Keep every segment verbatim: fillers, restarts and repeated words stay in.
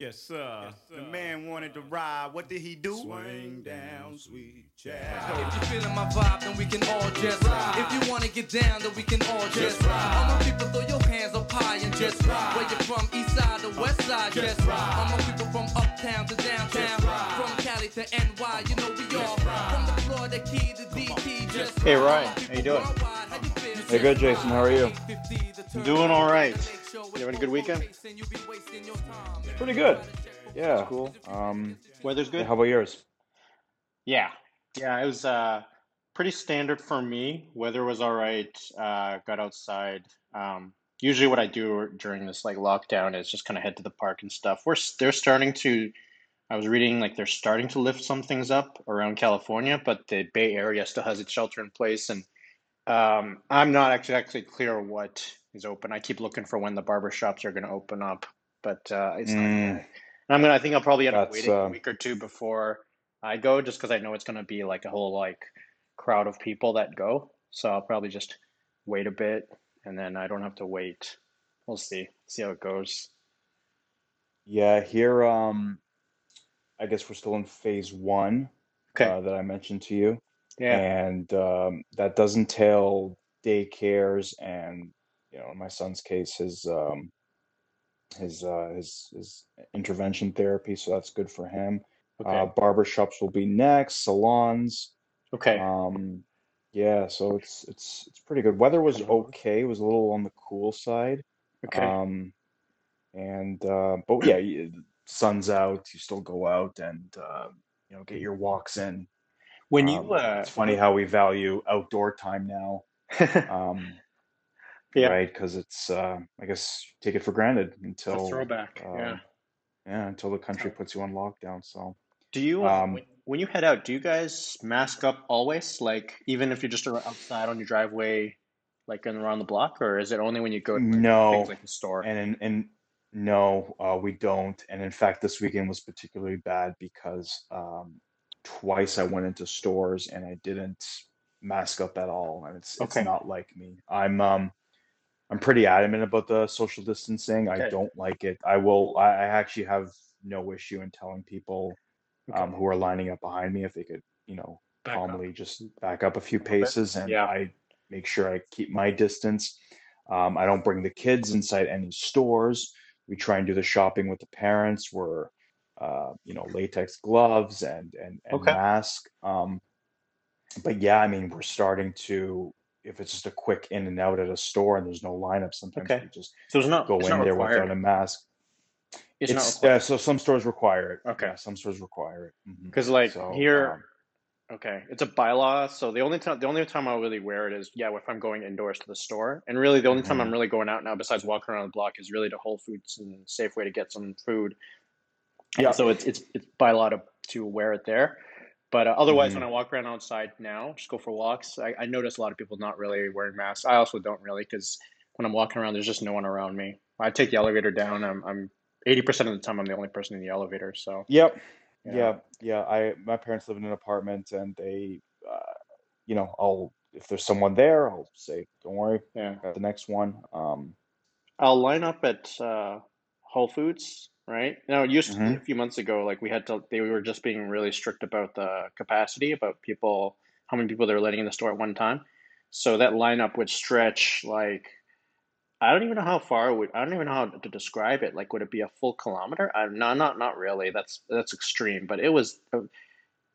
Yes, sir. Yes, sir. The man wanted to ride. What did he do? Swing down, sweet child. If you're feeling my vibe, then we can all just ride. If you want to get down, then we can all just, just ride. All my people, throw your hands up high and just, just ride. Where you from, east side or west side, just, just ride. All my people from uptown to downtown, from Cali to N Y, you know we all from the Florida Key to D P, just ride. Hey, Ryan, how you doing? Hey, good, Jason. How are you? I'm doing all right. You having a good weekend? It's pretty good. Yeah. It's cool. Um, Weather's good? How about yours? Yeah. Yeah, it was uh, pretty standard for me. Weather was all right. Uh, got outside. Um, usually what I do during this like lockdown is just kind of head to the park and stuff. We're They're starting to, I was reading, like they're starting to lift some things up around California, but the Bay Area still has its shelter in place. And um, I'm not actually, actually clear what is open. I keep looking for when the barbershops are going to open up, but uh, it's mm. not yet. And I'm gonna. I think I'll probably end up That's, waiting uh, a week or two before I go, just because I know it's going to be like a whole like crowd of people that go. So I'll probably just wait a bit, and then I don't have to wait. We'll see. See how it goes. Yeah, here. Um, I guess we're still in phase one. Okay. Uh, that I mentioned to you. Yeah. And um, that does entail daycares and, you know, in my son's case, his um, his uh, his his intervention therapy, so that's good for him. Okay. Uh, barbershops will be next, salons. Okay. Um, yeah, so it's it's it's pretty good. Weather was okay; it was a little on the cool side. Okay. Um, and uh, but yeah, sun's out. You still go out and uh, you know, get your walks in. When you, um, uh, it's funny how we value outdoor time now. Um, Yeah. Right, because it's uh, I guess take it for granted until a throwback. Uh, yeah, yeah, until the country puts you on lockdown. So, do you um, when, when you head out? Do you guys mask up always? Like even if you're just outside on your driveway, like and around the block, or is it only when you go to no, things like the store? And in, and no, uh, we don't. And in fact, this weekend was particularly bad because um, twice I went into stores and I didn't mask up at all, and it's okay. It's not like me. I'm um. I'm pretty adamant about the social distancing. Okay. I don't like it. I will. I actually have no issue in telling people okay. um, who are lining up behind me if they could, you know, back calmly up. just back up a few a paces, bit. and yeah. I make sure I keep my distance. Um, I don't bring the kids inside any stores. We try and do the shopping with the parents. We're, uh, you know, latex gloves and and, and okay. mask. Um, but yeah, I mean, we're starting to. If it's just a quick in and out at a store and there's no lineup, sometimes okay. you just so it's not, go it's in not there required. without a mask. It's, it's not uh, so some stores require it. Okay. Yeah, some stores require it. Because mm-hmm. like so, here, um, okay, it's a bylaw. So the only time, the only time I really wear it is, yeah, if I'm going indoors to the store. And really the only time mm-hmm. I'm really going out now, besides walking around the block, is really to Whole Foods and Safeway to get some food. Yeah. And so it's, it's, it's bylaw to, to wear it there. But uh, otherwise, mm-hmm. when I walk around outside now, just go for walks, I, I notice a lot of people not really wearing masks. I also don't really, because when I'm walking around, there's just no one around me. I take the elevator down. I'm, I'm eighty percent of the time, I'm the only person in the elevator. So yep, yeah, yeah. yeah. I my parents live in an apartment, and they, uh, you know, I'll if there's someone there, I'll say, don't worry, yeah, got the next one. Um, I'll line up at uh, Whole Foods. Right now, it used to mm-hmm. be a few months ago, like we had to, they were just being really strict about the capacity, about people, how many people they were letting in the store at one time. So that lineup would stretch like, I don't even know how far, it would, I don't even know how to describe it. Like, would it be a full kilometer? I, no, not not really. That's that's extreme, but it was,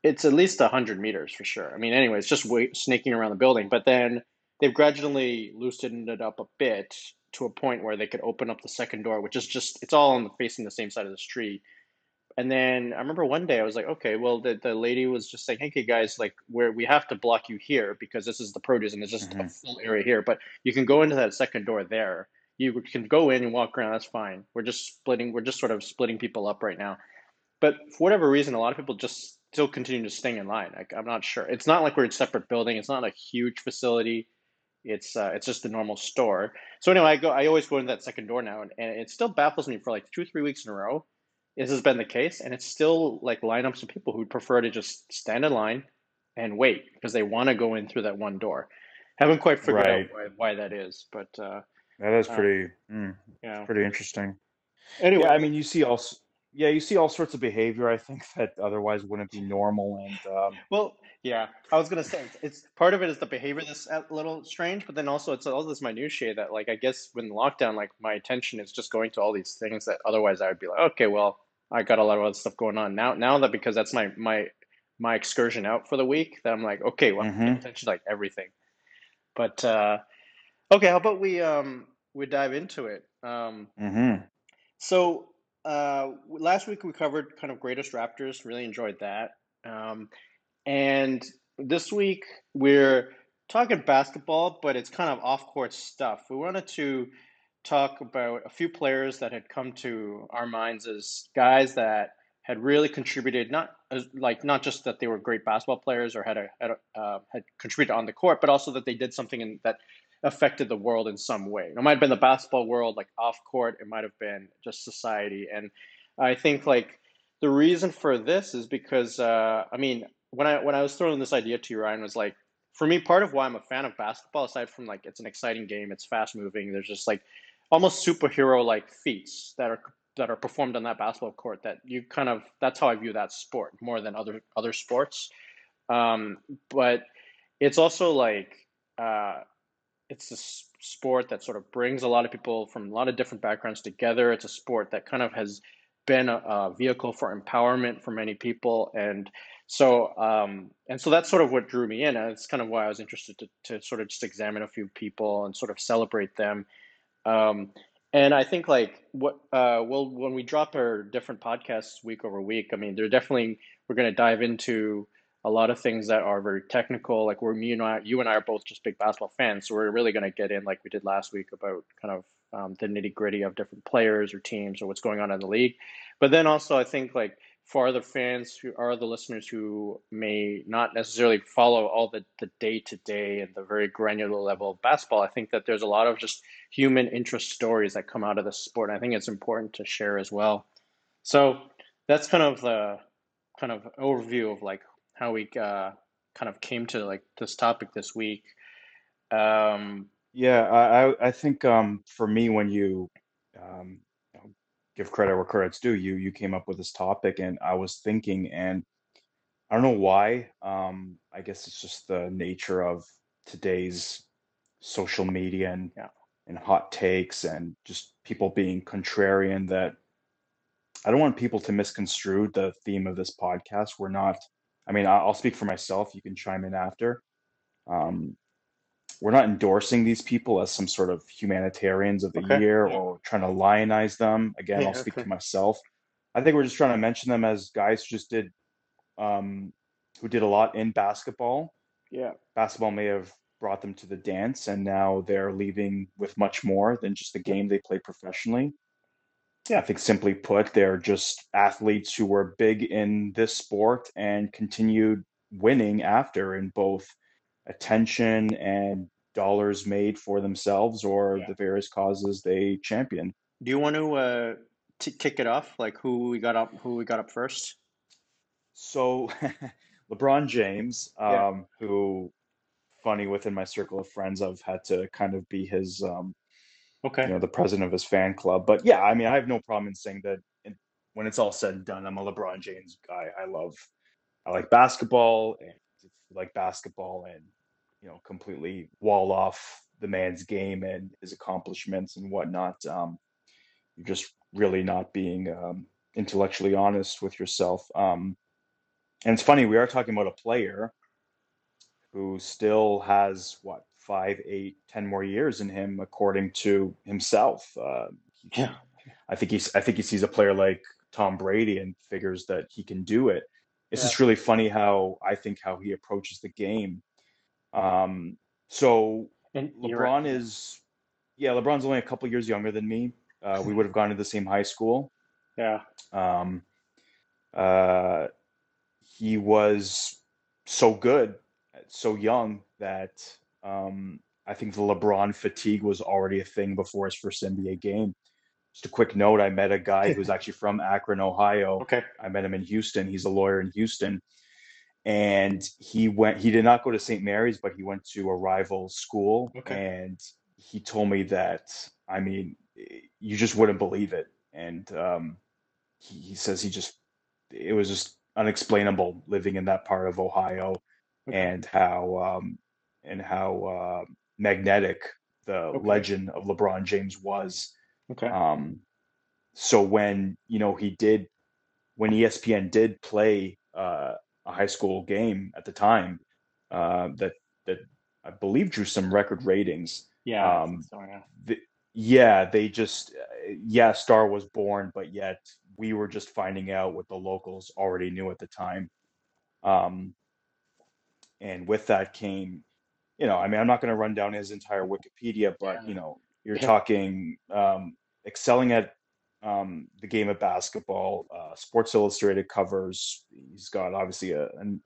it's at least one hundred meters for sure. I mean, anyway, it's just wait, snaking around the building, but then they've gradually loosened it up a bit, to a point where they could open up the second door, which is just, it's all on the facing the same side of the street. And then I remember one day I was like, okay, well, the, the lady was just saying, hey, okay, guys, like where we have to block you here because this is the produce and it's just mm-hmm. a full area here, but you can go into that second door there. You can go in and walk around. That's fine. We're just splitting. We're just sort of splitting people up right now. But for whatever reason, a lot of people just still continue to stay in line. Like, I'm not sure. It's not like we're in a separate building. It's not a huge facility. It's uh, it's just a normal store. So anyway, I go. I always go into that second door now, and, and it still baffles me for like two, three weeks in a row. This has been the case, and it's still like lineups of people who prefer to just stand in line and wait because they want to go in through that one door. Haven't quite figured right. out why, why that is, but uh, that is pretty, um, mm, you know. pretty interesting. Anyway, yeah, I mean, you see also yeah, you see all sorts of behavior, I think, that otherwise wouldn't be normal. And um, well, yeah, I was gonna say it's, it's part of it is the behavior that's a little strange, but then also it's all this minutiae that, like, I guess when lockdown, like, my attention is just going to all these things that otherwise I would be like, okay, well, I got a lot of other stuff going on now. Now that because that's my my my excursion out for the week, that I'm like, okay, well, mm-hmm. I'm paying attention to, like, everything. But uh, okay, how about we um we dive into it? Um, mm-hmm. So. Uh, last week we covered kind of greatest Raptors, really enjoyed that. Um, and this week we're talking basketball, but it's kind of off-court stuff. We wanted to talk about a few players that had come to our minds as guys that had really contributed, not as, like, not just that they were great basketball players or had a, had, a, uh, had contributed on the court, but also that they did something in, that affected the world in some way. It might have been the basketball world, like off court. It might have been just society. And I think, like, the reason for this is because uh, I mean, when I when I was throwing this idea to you, Ryan, was like, for me, part of why I'm a fan of basketball, aside from, like, it's an exciting game, it's fast moving. There's just, like, almost superhero like feats that are that are performed on that basketball court. That you kind of that's how I view that sport more than other other sports. Um, but it's also like. Uh, It's a sport that sort of brings a lot of people from a lot of different backgrounds together. It's a sport that kind of has been a, a vehicle for empowerment for many people. And so um, and so that's sort of what drew me in. And it's kind of why I was interested to, to sort of just examine a few people and sort of celebrate them. Um, and I think, like, what uh, well, when we drop our different podcasts week over week, I mean, they're definitely we're going to dive into a lot of things that are very technical. Like, we're, you know, you and I are both just big basketball fans. So we're really going to get in, like we did last week, about kind of um, the nitty gritty of different players or teams or what's going on in the league. But then also, I think, like, for other fans who are the listeners who may not necessarily follow all the, the day to day and the very granular level of basketball, I think that there's a lot of just human interest stories that come out of the sport. And I think it's important to share as well. So that's kind of the kind of overview of, like, how we uh, kind of came to, like, this topic this week. Um, yeah, I I think um, for me, when you um, give credit where credit's due, you you came up with this topic, and I was thinking, and I don't know why. Um, I guess it's just the nature of today's social media and yeah. and hot takes, and just people being contrarian. That I don't want people to misconstrue the theme of this podcast. We're not. I mean, I'll speak for myself. You can chime in after. Um, we're not endorsing these people as some sort of humanitarians of the okay. year yeah. or trying to lionize them. Again, yeah, I'll speak okay. to myself. I think we're just trying to mention them as guys who just did, um, who did a lot in basketball. Yeah, basketball may have brought them to the dance, and now they're leaving with much more than just the game they played professionally. Yeah, I think simply put, they're just athletes who were big in this sport and continued winning after in both attention and dollars made for themselves or yeah. the various causes they championed. Do you want to uh, t- kick it off? Like, who we got up? Who we got up first? So, LeBron James, um, yeah. who, funny, within my circle of friends, I've had to kind of be his. Um, Okay. You know, the president of his fan club. But yeah, I mean, I have no problem in saying that when it's all said and done, I'm a LeBron James guy. I love, I like basketball and like basketball and, you know, completely wall off the man's game and his accomplishments and whatnot. Um, you're just really not being um, intellectually honest with yourself. Um, and it's funny, we are talking about a player who still has what? five, eight, ten more years in him, according to himself. Uh, yeah, I think he's. I think he sees a player like Tom Brady and figures that he can do it. It's yeah. just really funny how I think how he approaches the game. Um, so and LeBron right. is, yeah, LeBron's only a couple years younger than me. Uh, we would have gone to the same high school. Yeah. Um. Uh, he was so good, so young that. Um, I think the LeBron fatigue was already a thing before his first N B A game. Just a quick note, I met a guy who's actually from Akron, Ohio. Okay. I met him in Houston. He's a lawyer in Houston. And he went, he did not go to Saint Mary's, but he went to a rival school. Okay. And he told me that, I mean, you just wouldn't believe it. And um, he, he says he just, it was just unexplainable living in that part of Ohio, okay. and how um, and how uh, magnetic the okay. legend of LeBron James was. Okay. Um, so when, you know, he did, when E S P N did play uh, a high school game at the time, uh, that that I believe drew some record ratings. Yeah. Um, so, yeah. The, yeah, they just, yeah, Star was born, but yet we were just finding out what the locals already knew at the time. Um, and with that came, you know, I mean, I'm not going to run down his entire Wikipedia, but, yeah. you know, you're yeah. talking um, excelling at um, the game of basketball, uh, Sports Illustrated covers. He's got obviously a, an,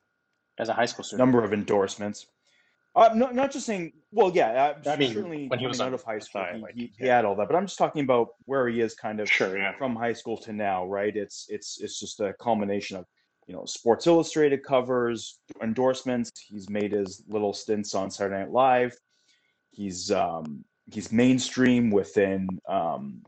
as a high school student, number of endorsements. I'm not, not just saying, well, yeah, I mean, certainly when he was out of high school, he, like, he, yeah. he had all that, but I'm just talking about where he is kind of sure, yeah. from high school to now, right? It's, it's, it's just a culmination of, you know, Sports Illustrated covers, endorsements. He's made his little stints on Saturday Night Live. He's, um, he's mainstream within, um,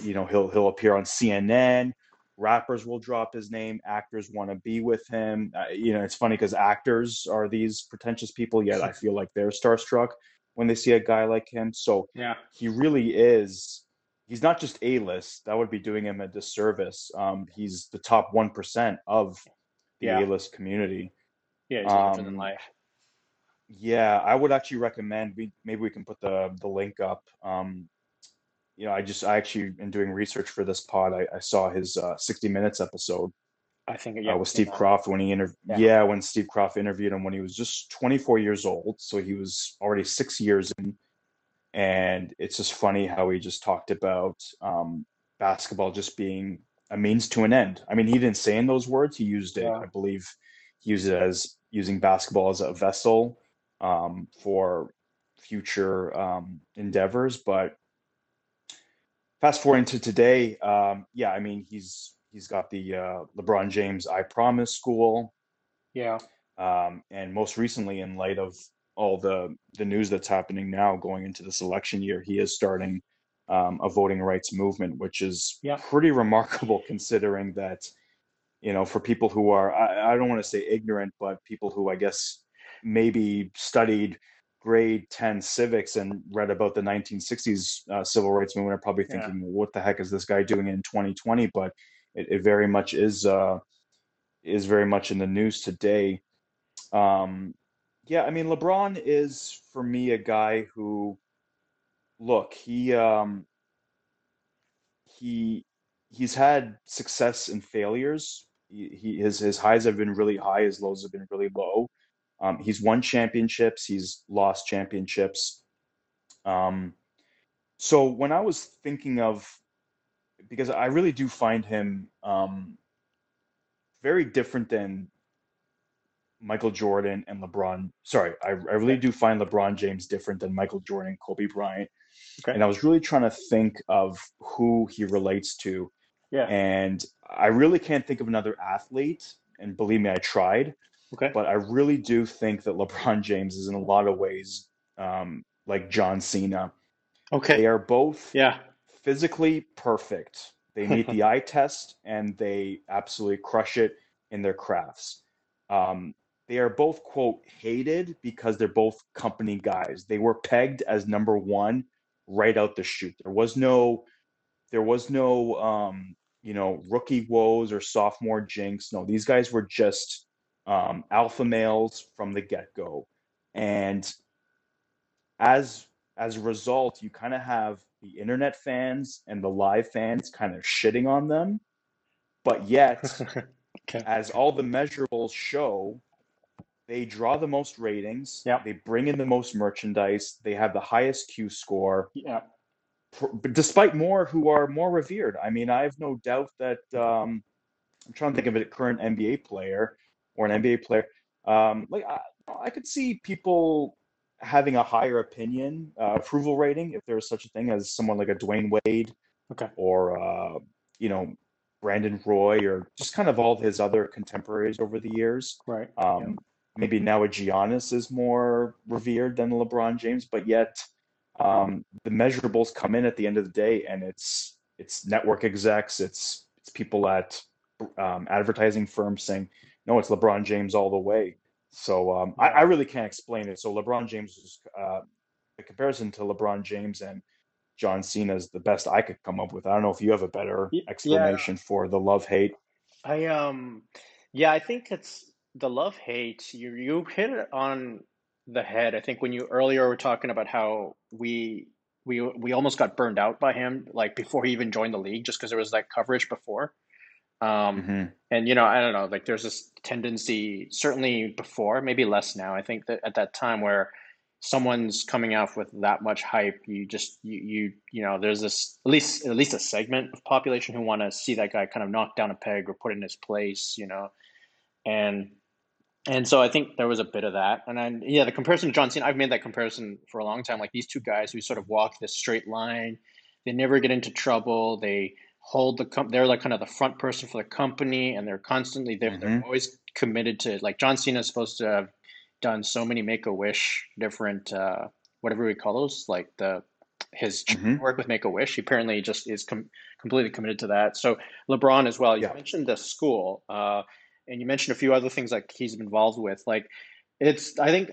you know, he'll, he'll appear on C N N. Rappers will drop his name. Actors want to be with him. Uh, you know, it's funny because actors are these pretentious people, yet I feel like they're starstruck when they see a guy like him. So yeah. he really is. He's not just A-list. That would be doing him a disservice. Um, he's the top one percent of the yeah. A-list community. Yeah, he's larger um, than life. Yeah, I would actually recommend, we, maybe we can put the, the link up. Um, You know, I just, I actually, in doing research for this pod, I, I saw his uh, sixty minutes episode. I think yeah, uh, with Steve Kroft when he interviewed, yeah. yeah, when Steve Kroft interviewed him when he was just twenty-four years old. So he was already six years in. And it's just funny how he just talked about um, basketball just being a means to an end. I mean, he didn't say in those words, he used it, yeah. I believe he used it as using basketball as a vessel um, for future um, endeavors. But fast forward into today, um, yeah, I mean, he's he's got the uh, LeBron James I Promise School. Yeah. Um, and most recently, in light of all the, the news that's happening now going into this election year, he is starting um, a voting rights movement, which is yeah. pretty remarkable considering that, you know, for people who are, I, I don't want to say ignorant, but people who I guess maybe studied grade ten civics and read about the nineteen sixties uh, civil rights movement are probably thinking, yeah. what the heck is this guy doing in twenty twenty? But it, it very much is, uh, is very much in the news today. Um, yeah. I mean, LeBron is for me a guy who, look, he, um, he, he's had success and failures. He, he his, his highs have been really high. His lows have been really low. Um, he's won championships. He's lost championships. Um, so when I was thinking of, because I really do find him um, very different than Michael Jordan and LeBron. Sorry, I, I really do find LeBron James different than Michael Jordan and Kobe Bryant. Okay. And I was really trying to think of who he relates to. Yeah. And I really can't think of another athlete. And believe me, I tried. Okay. But I really do think that LeBron James is in a lot of ways um, like John Cena. Okay. They are both yeah. physically perfect. They meet the eye test and they absolutely crush it in their crafts. Um, they are both, quote, hated because they're both company guys. They were pegged as number one right out the chute. There was no, there was no, um, you know, rookie woes or sophomore jinx. No, these guys were just Um, alpha males from the get-go, and as as a result, you kind of have the internet fans and the live fans kind of shitting on them, but yet, okay. as all the measurables show, they draw the most ratings, yep. they bring in the most merchandise, they have the highest Q score, yep. pr- despite more who are more revered. I mean, I have no doubt that, um, I'm trying to think of a current N B A player, or an N B A player, um, like I, I could see people having a higher opinion, uh, approval rating, if there was such a thing as someone like a Dwayne Wade, okay, or uh, you know, Brandon Roy, or just kind of all his other contemporaries over the years. Right. Um, yeah. Maybe now a Giannis is more revered than LeBron James, but yet um, the measurables come in at the end of the day, and it's it's network execs, it's It's people at um, advertising firms saying, no, it's LeBron James all the way. So um, I, I really can't explain it. So LeBron James is uh, the comparison to LeBron James and John Cena is the best I could come up with. I don't know if you have a better explanation yeah. for the love hate. I um yeah, I think it's the love hate. You you hit it on the head. I think when you earlier were talking about how we we we almost got burned out by him, like before he even joined the league, just because there was that coverage before. Um, mm-hmm. And you know, I don't know, like there's this tendency, certainly before, maybe less now. I think that at that time where someone's coming off with that much hype, you just you you you know, there's this at least at least a segment of population who want to see that guy kind of knock down a peg or put in his place, you know, and and so I think there was a bit of that. And I, yeah, the comparison to John Cena, I've made that comparison for a long time. Like these two guys who sort of walk this straight line, they never get into trouble. They hold the com- they're like kind of the front person for the company, and they're constantly there. Mm-hmm. They're always committed to, like John Cena is supposed to have done so many Make-A-Wish different uh whatever we call those, like the his mm-hmm. work with Make-A-Wish. He apparently just is com- completely committed to that. So LeBron as well, you yeah. mentioned the school uh and you mentioned a few other things like he's involved with. Like it's I think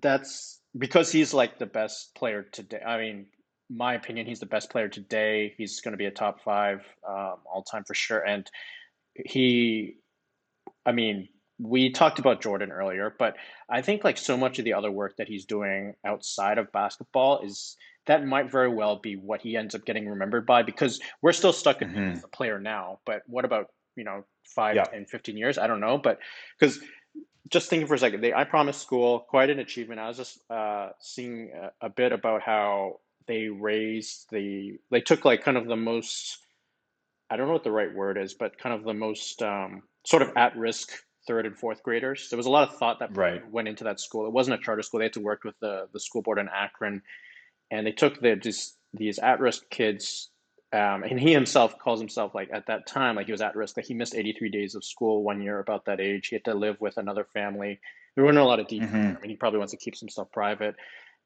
that's because he's like the best player today. I mean, my opinion, he's the best player today. He's going to be a top five um all time for sure. And he I mean we talked about Jordan earlier, but I think like so much of the other work that he's doing outside of basketball is that might very well be what he ends up getting remembered by, because we're still stuck in mm-hmm. the player now. But what about, you know, five yeah. and fifteen years? I don't know. But because just thinking for a second, they, I Promised School, quite an achievement. I was just uh, seeing a, a bit about how they raised the, they took like kind of the most, I don't know what the right word is, but kind of the most um, sort of at-risk third and fourth graders. There was a lot of thought that right. went into that school. It wasn't a charter school. They had to work with the, the school board in Akron, and they took the, just these at-risk kids. Um, and he himself calls himself, like at that time, like he was at risk, like he missed eighty-three days of school one year about that age. He had to live with another family. There weren't a lot of details. Mm-hmm. I mean, he probably wants to keep some stuff private.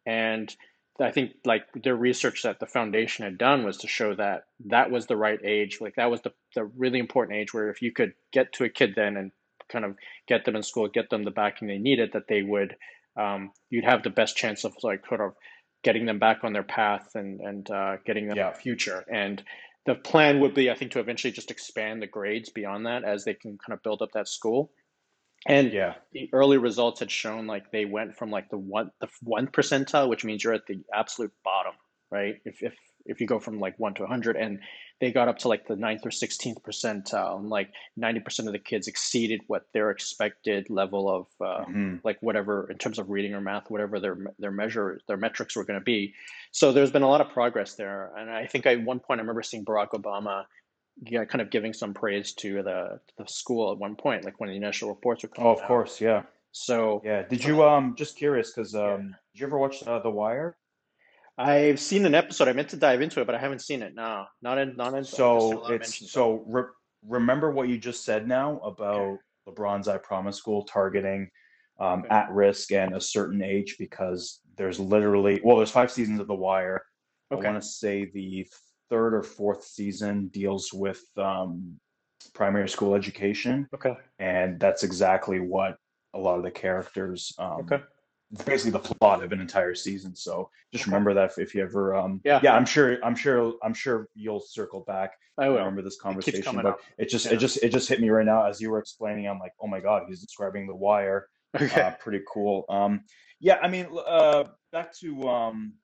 And I think like their research that the foundation had done was to show that that was the right age. Like that was the, the really important age where if you could get to a kid then and kind of get them in school, get them the backing they needed, that they would, um, you'd have the best chance of like sort of getting them back on their path and, and uh, getting them yeah. a future. And the plan would be, I think, to eventually just expand the grades beyond that as they can kind of build up that school. And yeah. the early results had shown like they went from like the one, the one percentile, which means you're at the absolute bottom, right? If, if, if you go from like one to a hundred, and they got up to like the ninth or sixteenth percentile, and like ninety percent of the kids exceeded what their expected level of uh, mm-hmm. like whatever, in terms of reading or math, whatever their, their measure, their metrics were going to be. So there's been a lot of progress there. And I think at one point, I remember seeing Barack Obama you know, kind of giving some praise to the, the school at one point, like when the initial reports were coming out. Oh, of course. Yeah. So, yeah. Did you, um, just curious, cause, um, yeah. did you ever watch uh, The Wire? I've seen an episode. I meant to dive into it, but I haven't seen it. No, not in, not in. So it's so re- remember what you just said now about okay. LeBron's I Promise School targeting um, okay. at risk and a certain age, because there's literally well, there's five seasons of The Wire. Okay. I want to say the third or fourth season deals with um, primary school education. Okay, and that's exactly what a lot of the characters. Um, okay. It's basically the plot of an entire season. So just remember that if, if you ever, um, yeah. yeah, I'm sure, I'm sure, I'm sure you'll circle back. I will. Remember this conversation, it but up. it just, yeah. it just, it just hit me right now as you were explaining. I'm like, oh my God, he's describing The Wire. Okay. Uh, pretty cool. Um, yeah, I mean, uh, back to, um,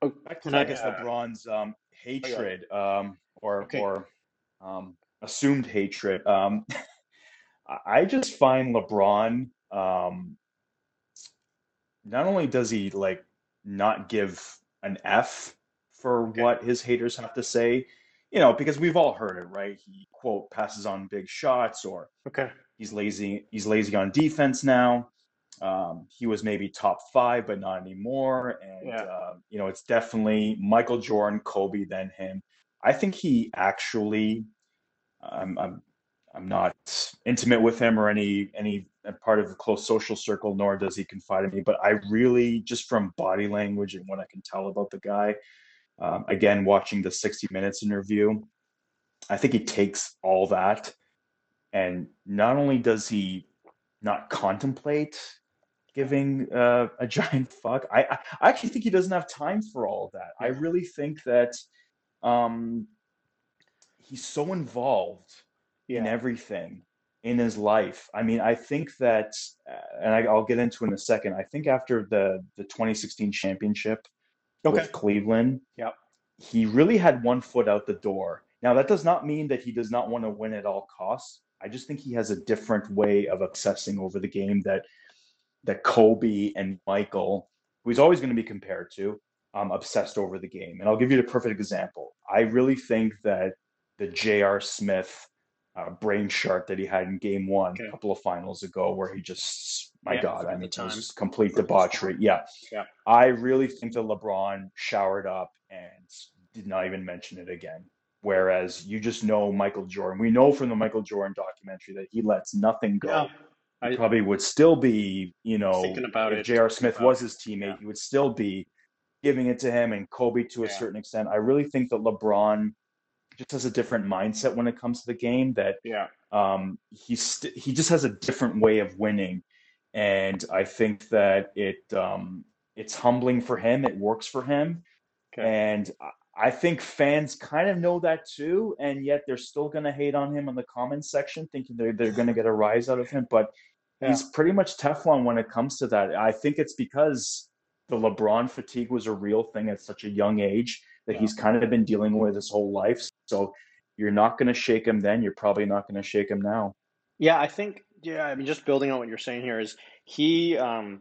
oh, back to, I guess uh, LeBron's, um, hatred, oh, yeah. um, or, okay. or, um, assumed hatred. Um, I just find LeBron, um, not only does he like not give an F for okay. what his haters have to say, you know, because we've all heard it, right? He quote passes on big shots, or okay, he's lazy. He's lazy on defense now. Um, he was maybe top five, but not anymore. And yeah. uh, you know, it's definitely Michael Jordan, Kobe, then him. I think he actually, I'm, I'm, I'm not intimate with him or any any part of the close social circle, nor does he confide in me. But I really, just from body language and what I can tell about the guy, um, again, watching the sixty Minutes interview, I think he takes all that, and not only does he not contemplate giving uh, a giant fuck, I, I actually think he doesn't have time for all of that. I really think that um, he's so involved yeah. in everything in his life. I mean, I think that, and I, I'll get into it in a second, I think after the, the twenty sixteen championship okay. with Cleveland, yep. he really had one foot out the door. Now, that does not mean that he does not want to win at all costs. I just think he has a different way of obsessing over the game that that Kobe and Michael, who he's always going to be compared to, um, obsessed over the game. And I'll give you the perfect example. I really think that the J R. Smith uh, brain shark that he had in game one okay. a couple of finals ago, where he just, my yeah, God, I mean, it was complete debauchery. Yeah. yeah. I really think that LeBron showered up and did not even mention it again. Whereas you just know Michael Jordan. We know from the Michael Jordan documentary that he lets nothing go. Yeah, I, probably would still be, you know, thinking about if J R. Smith was his teammate, yeah. he would still be giving it to him, and Kobe to a yeah. certain extent. I really think that LeBron just has a different mindset when it comes to the game, that yeah. um, he, st- he just has a different way of winning. And I think that it um, it's humbling for him. It works for him. Okay. And I, I think fans kind of know that too, and yet they're still going to hate on him in the comments section, thinking they're, they're going to get a rise out of him. But yeah. he's pretty much Teflon when it comes to that. I think it's because the LeBron fatigue was a real thing at such a young age that yeah. he's kind of been dealing with his whole life. So you're not going to shake him then. You're probably not going to shake him now. Yeah, I think, yeah, I mean, just building on what you're saying here is he um,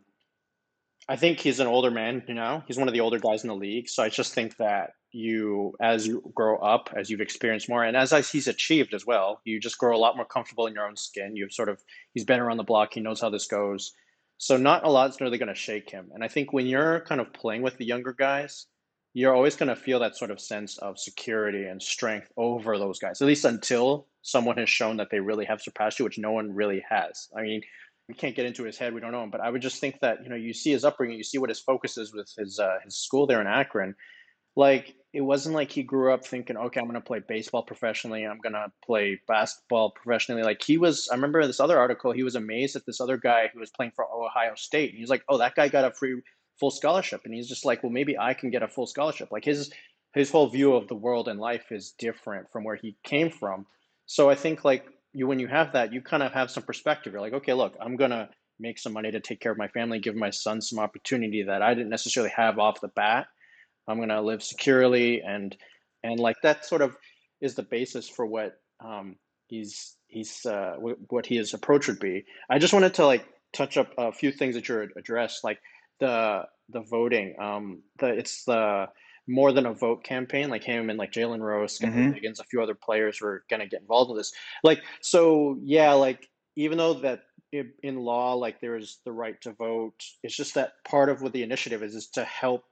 – I think he's an older man, you know. He's one of the older guys in the league. So I just think that you, as you grow up, as you've experienced more, and as he's achieved as well, you just grow a lot more comfortable in your own skin. You've sort of, he's been around the block. He knows how this goes. So not a lot's really going to shake him. And I think when you're kind of playing with the younger guys, you're always going to feel that sort of sense of security and strength over those guys, at least until someone has shown that they really have surpassed you, which no one really has. I mean, we can't get into his head. We don't know him. But I would just think that, you know, you see his upbringing, you see what his focus is with his uh, his school there in Akron. Like, it wasn't like he grew up thinking, okay, I'm going to play baseball professionally, I'm going to play basketball professionally. Like, he was, I remember this other article, he was amazed at this other guy who was playing for Ohio State. And he was like, oh, that guy got a free full scholarship. And he's just like, well, maybe I can get a full scholarship. Like, his, his whole view of the world and life is different from where he came from. So I think, like, you, when you have that, you kind of have some perspective. You're like, okay, look, I'm going to make some money to take care of my family, give my son some opportunity that I didn't necessarily have off the bat. I'm going to live securely. And, and like, that sort of is the basis for what um, he's, he's uh, w- what his approach would be. I just wanted to like touch up a few things that you addressed, like the, the voting, um, the, it's the more than a vote campaign, like him and like Jalen Rose mm-hmm. against a few other players who are going to get involved with this. Like, so yeah, like, even though that it, in law, like there's the right to vote, it's just that part of what the initiative is, is to help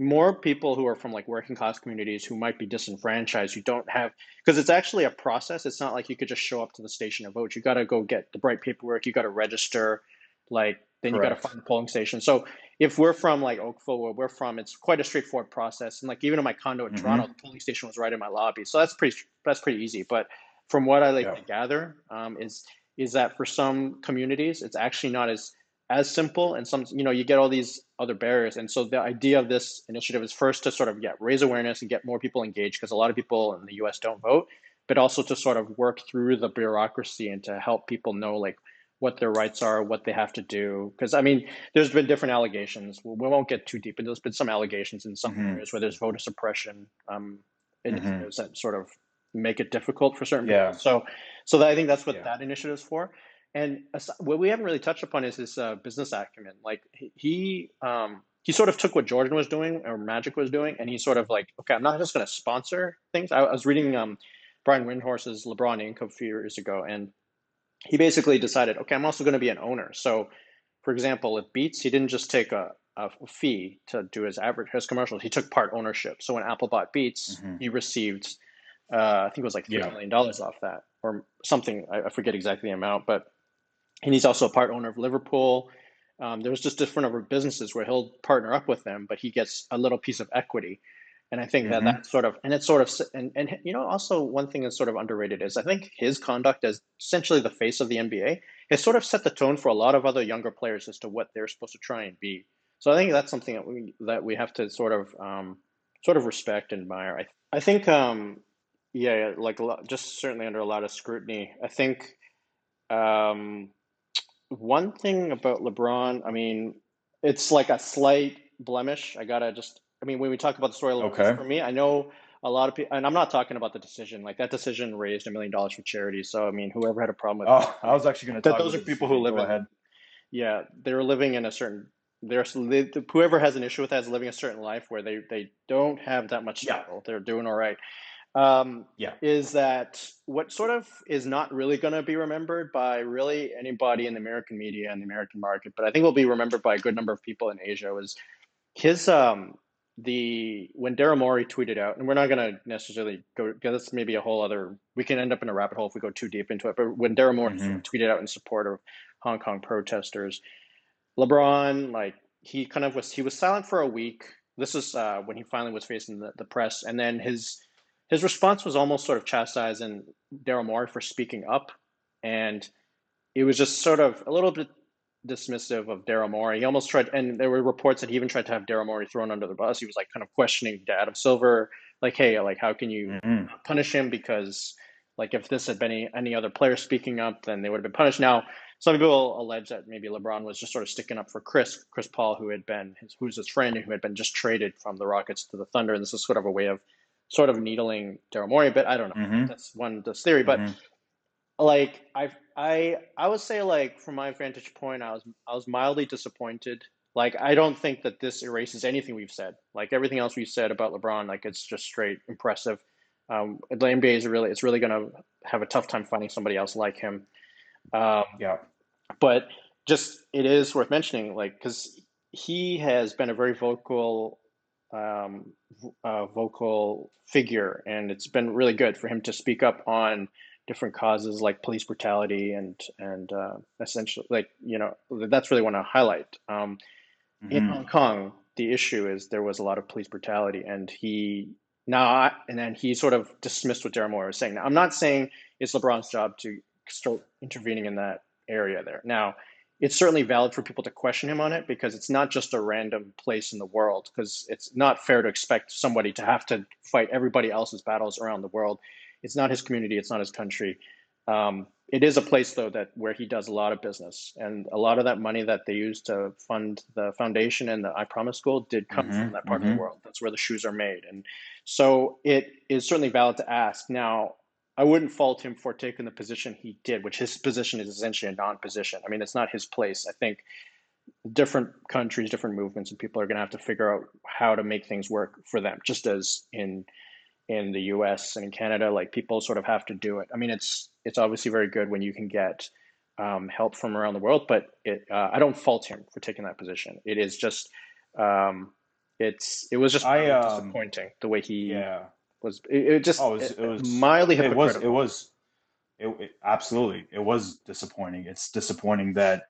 more people who are from like working class communities who might be disenfranchised, who don't have, because it's actually a process. It's not like you could just show up to the station and vote. You got to go get the right paperwork. You got to register, like, then Correct. You got to find a polling station. So if we're from like Oakville, where we're from, it's quite a straightforward process. And like, even in my condo in mm-hmm. Toronto, the polling station was right in my lobby. So that's pretty, that's pretty easy. But from what I like yeah. to gather um, is, is that for some communities, it's actually not as, as simple, and some, you know, you get all these other barriers. And so the idea of this initiative is first to sort of yeah, raise awareness and get more people engaged, because a lot of people in the U S don't vote, but also to sort of work through the bureaucracy and to help people know like what their rights are, what they have to do. Because I mean, there's been different allegations. We won't get too deep into this, but some allegations in some mm-hmm. areas where there's voter suppression um, initiatives mm-hmm. that sort of make it difficult for certain yeah. people. So, so that, I think that's what yeah. that initiative is for. And what we haven't really touched upon is his uh, business acumen. Like he, um, he sort of took what Jordan was doing or Magic was doing, and he sort of like, okay, I'm not just going to sponsor things. I, I was reading um, Brian Windhorse's LeBron Incorporated a few years ago, and he basically decided, okay, I'm also going to be an owner. So, for example, with Beats, he didn't just take a, a fee to do his advert, his commercials. He took part ownership. So when Apple bought Beats, mm-hmm. he received, uh, I think it was like three yeah. million dollars off that, or something. I, I forget exactly the amount, but. And he's also a part owner of Liverpool. Um, there was just different other businesses where he'll partner up with them, but he gets a little piece of equity. And I think mm-hmm. that that sort of, and it's sort of, and, and, you know, also one thing that's sort of underrated is I think his conduct as essentially the face of the N B A has sort of set the tone for a lot of other younger players as to what they're supposed to try and be. So I think that's something that we, that we have to sort of, um, sort of respect and admire. I, I think, um, yeah, like a lot, just certainly under a lot of scrutiny. I think um, one thing about LeBron, I mean, it's like a slight blemish. I gotta just, I mean, when we talk about the story of LeBron, okay. for me, I know a lot of people, and I'm not talking about the decision. Like that decision raised a million dollars for charity. So I mean, whoever had a problem with oh, that, I was actually going to talk. Those are people who live. Go in, ahead. Yeah, they're living in a certain. There's they, whoever has an issue with that is living a certain life where they they don't have that much struggle. Yeah. They're doing all right. Um, yeah. Is that what sort of is not really going to be remembered by really anybody in the American media and the American market, but I think will be remembered by a good number of people in Asia is his, um, the, when Daryl Morey tweeted out, and we're not going to necessarily go, because that's maybe a whole other, we can end up in a rabbit hole if we go too deep into it, but when Daryl Morey mm-hmm. tweeted out in support of Hong Kong protesters, LeBron, like he kind of was, he was silent for a week. This is uh, when he finally was facing the, the press. And then his, His response was almost sort of chastising Daryl Morey for speaking up, and it was just sort of a little bit dismissive of Daryl Morey. He almost tried, and there were reports that he even tried to have Daryl Morey thrown under the bus. He was like kind of questioning Adam Silver, like, "Hey, like, how can you mm-hmm. punish him? Because like, if this had been any, any other player speaking up, then they would have been punished." Now, some people allege that maybe LeBron was just sort of sticking up for Chris Chris Paul, who had been his, who's his friend and who had been just traded from the Rockets to the Thunder, and this is sort of a way of sort of needling Daryl Morey, but I don't know. Mm-hmm. That's one that's theory. But mm-hmm. like I I I would say like from my vantage point, I was I was mildly disappointed. Like I don't think that this erases anything we've said. Like everything else we've said about LeBron, like it's just straight impressive. Um, the N B A is really it's really gonna have a tough time finding somebody else like him. Um, yeah, but just it is worth mentioning, like because he has been a very vocal. um uh, vocal figure, and it's been really good for him to speak up on different causes like police brutality and and uh, essentially like you know that's really one I highlight. Um, mm-hmm. In Hong Kong, the issue is there was a lot of police brutality, and he now I, and then he sort of dismissed what Daryl Morey was saying. Now I'm not saying it's LeBron's job to start intervening in that area there. Now it's certainly valid for people to question him on it because it's not just a random place in the world, because it's not fair to expect somebody to have to fight everybody else's battles around the world. It's not his community. It's not his country. Um, it is a place, though, that where he does a lot of business, and a lot of that money that they used to fund the foundation and the I Promise School did come mm-hmm, from that part mm-hmm. of the world. That's where the shoes are made. And so it is certainly valid to ask. Now, I wouldn't fault him for taking the position he did, which his position is essentially a non-position. I mean, it's not his place. I think different countries, different movements, and people are going to have to figure out how to make things work for them, just as in in the U S and in Canada, like people sort of have to do it. I mean, it's it's obviously very good when you can get um, help from around the world, but it, uh, I don't fault him for taking that position. It is just um, it's it was just I, um, disappointing the way he. Yeah. Was it, it just oh, it was, it was, mildly hypocritical. It was, it was, it, it absolutely, it was disappointing. It's disappointing that,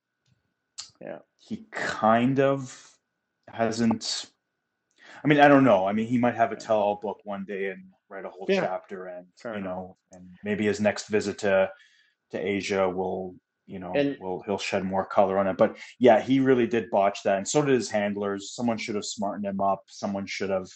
yeah, he kind of hasn't. I mean, I don't know. I mean, he might have a tell-all book one day and write a whole yeah. chapter, and Fair you enough. know, and maybe his next visit to to Asia will, you know, and, will he'll shed more color on it. But yeah, he really did botch that, and so did his handlers. Someone should have smartened him up. Someone should have.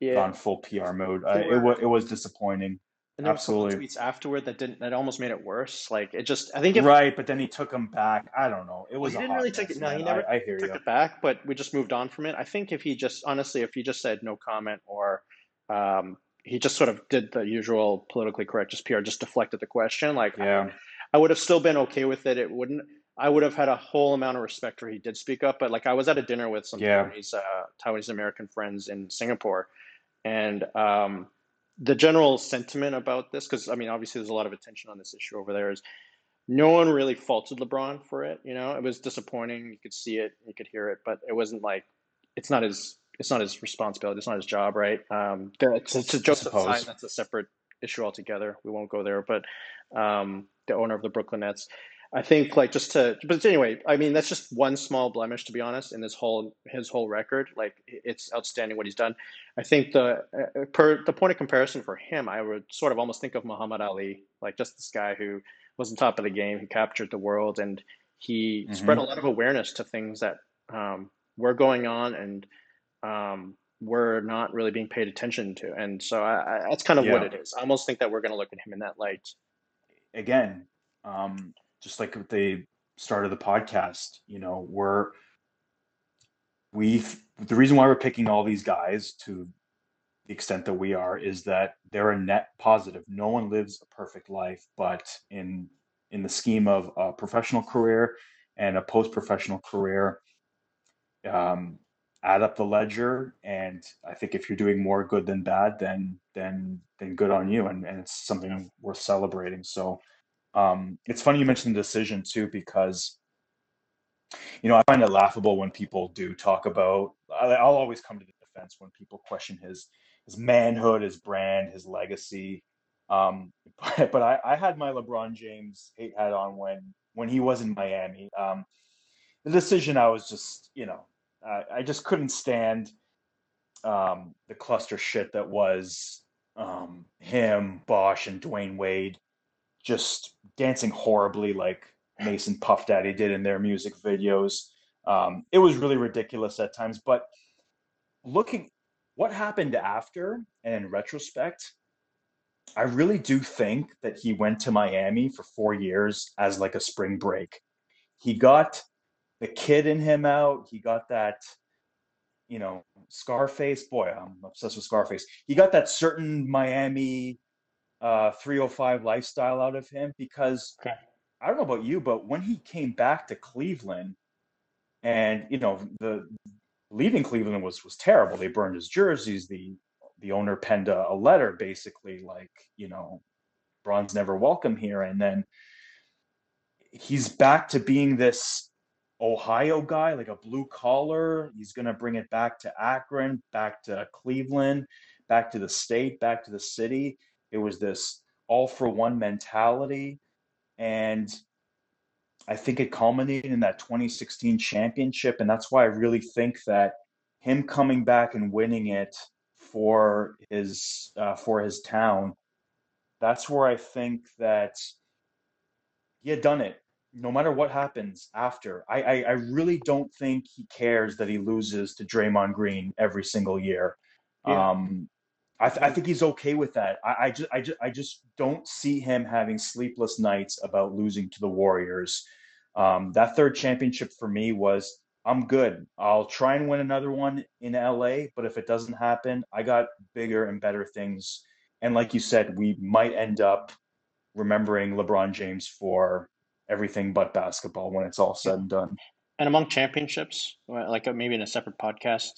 Yeah. On full P R mode, I, it was it was disappointing. And there Absolutely, were tweets afterward that didn't that almost made it worse. Like it just, I think, it, right. But then he took them back. I don't know. It was he didn't really take it. No, he never I, I hear took you. it back. But we just moved on from it. I think if he just honestly, if he just said no comment, or um, he just sort of did the usual politically correct, just P R, just deflected the question. Like, yeah, I, I would have still been okay with it. It wouldn't. I would have had a whole amount of respect for he did speak up. But like, I was at a dinner with some yeah. Taiwanese, uh, Taiwanese American friends in Singapore. And um, the general sentiment about this, because, I mean, obviously there's a lot of attention on this issue over there, is no one really faulted LeBron for it. You know, it was disappointing. You could see it, you could hear it, but it wasn't like, it's not his, it's not his responsibility. It's not his job, right? Um, it's, it's just a sign. That's a separate issue altogether. We won't go there, but um, the owner of the Brooklyn Nets. I think like just to, but anyway, I mean, that's just one small blemish, to be honest, in this whole, his whole record. Like, it's outstanding what he's done. I think the, uh, per the point of comparison for him, I would sort of almost think of Muhammad Ali, like just this guy who was on top of the game, who captured the world, and he mm-hmm. spread a lot of awareness to things that um, were going on and um, were not really being paid attention to. And so I, I, that's kind of yeah. what it is. I almost think that we're going to look at him in that light. Again, um, just like at the start of the podcast, you know, we're, we, the reason why we're picking all these guys to the extent that we are is that they're a net positive. No one lives a perfect life, but in, in the scheme of a professional career and a post-professional career, um, add up the ledger. And I think if you're doing more good than bad, then, then, then good on you. And, and it's something worth celebrating. So, Um, it's funny you mentioned the decision too, because, you know, I find it laughable when people do talk about, I'll always come to the defense when people question his, his manhood, his brand, his legacy. Um, but, but I, I had my LeBron James hate hat on when, when he was in Miami. Um, the decision, I was just, you know, I, I just couldn't stand, um, the cluster shit that was, um, him, Bosch, and Dwayne Wade just dancing horribly like Mason Puff Daddy did in their music videos. Um, it was really ridiculous at times, but looking what happened after and in retrospect, I really do think that he went to Miami for four years as like a spring break. He got the kid in him out. He got that, you know, Scarface boy, I'm obsessed with Scarface. He got that certain Miami Uh, three oh five lifestyle out of him, because okay. I don't know about you, but when he came back to Cleveland, and you know, the leaving Cleveland was was terrible. They burned his jerseys. The the owner penned a, a letter basically like, you know, Bron's never welcome here. And then he's back to being this Ohio guy, like a blue collar. He's gonna bring it back to Akron, back to Cleveland, back to the state, back to the city. It was this all for one mentality. And I think it culminated in that twenty sixteen championship. And that's why I really think that him coming back and winning it for his, uh, for his town, that's where I think that he had done it. No matter what happens after, I, I, I really don't think he cares that he loses to Draymond Green every single year. Yeah. Um, I, th- I think he's okay with that. I, I just, I just, I just don't see him having sleepless nights about losing to the Warriors. Um, that third championship for me was, I'm good. I'll try and win another one in L A, but if it doesn't happen, I got bigger and better things. And like you said, we might end up remembering LeBron James for everything but basketball when it's all said and done. And among championships, like maybe in a separate podcast,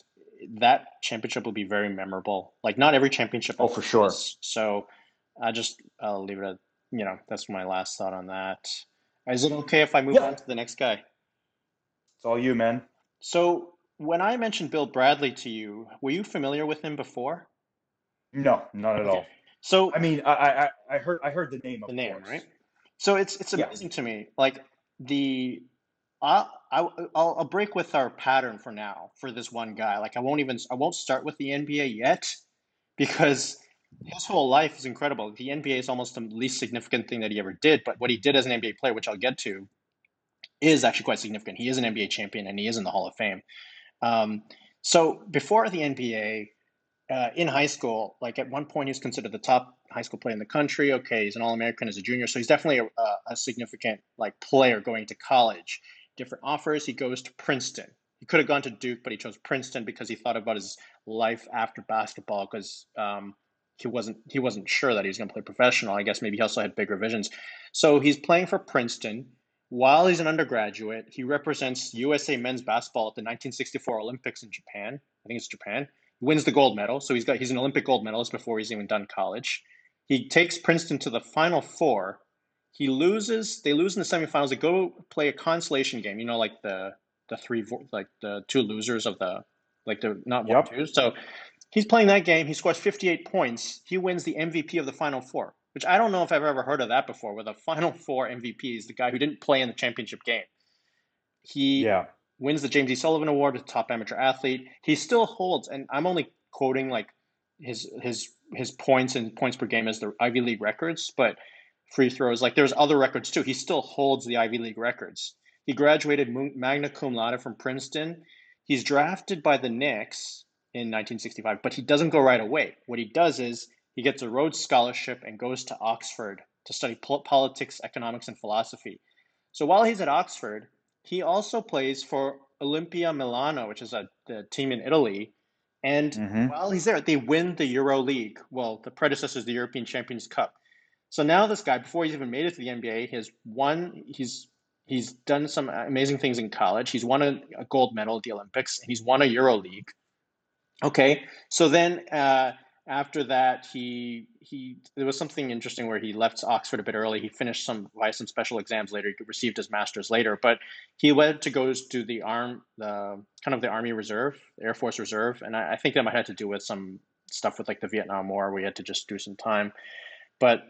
that championship will be very memorable. Like, not every championship. Oh, for sure. So I just, I'll leave it at, you know, that's my last thought on that. Is it okay if I move yeah. on to the next guy? It's all you, man. So when I mentioned Bill Bradley to you, were you familiar with him before? No, not at okay. all. So, I mean, I, I, I heard, I heard the name. Of the name, course. Right? So it's, it's amazing yeah. to me. Like the, I'll, I'll, I'll break with our pattern for now for this one guy. Like I won't even, I won't start with the N B A yet, because his whole life is incredible. The N B A is almost the least significant thing that he ever did, but what he did as an N B A player, which I'll get to, is actually quite significant. He is an N B A champion and he is in the Hall of Fame. Um, so before the N B A, uh, in high school, like at one point he was considered the top high school player in the country. Okay, he's an All-American as a junior, so he's definitely a, a significant like player going to college. Different offers. He goes to Princeton. He could have gone to Duke, but he chose Princeton because he thought about his life after basketball, because um, he wasn't he wasn't sure that he was going to play professional. I guess maybe he also had bigger visions. So he's playing for Princeton. While he's an undergraduate, he represents U S A men's basketball at the nineteen sixty-four Olympics in Japan. I think it's Japan. He wins the gold medal. So he's got he's an Olympic gold medalist before he's even done college. He takes Princeton to the Final Four. He loses, they lose in the semifinals. They go play a consolation game, you know, like the, the three, like the two losers of the, like the not yep. one, two. So he's playing that game. He scores fifty-eight points. He wins the M V P of the Final Four. which I don't know if I've ever heard of that before, where the Final Four M V P is the guy who didn't play in the championship game. He yeah. wins the James E. Sullivan Award, top amateur athlete. He still holds, and I'm only quoting like his his his points and points per game as the Ivy League records, but free throws, like there's other records too. He still holds the Ivy League records. He graduated magna cum laude from Princeton. He's drafted by the Knicks in nineteen sixty-five, but he doesn't go right away. What he does is he gets a Rhodes Scholarship and goes to Oxford to study politics, economics, and philosophy. So while he's at Oxford, he also plays for Olimpia Milano, which is a the team in Italy. And mm-hmm. while he's there, they win the Euro League. Well, the predecessor is the European Champions Cup. So now this guy, before he's even made it to the N B A, he has won, he's he's done some amazing things in college. He's won a, a gold medal at the Olympics, and he's won a Euro League. Okay, so then uh, after that, he he there was something interesting where he left Oxford a bit early. He finished some vice and special exams later. He received his master's later, but he went to go to the arm, the kind of the Army Reserve, Air Force Reserve, and I, I think that might have to do with some stuff with like the Vietnam War. We had to just do some time, but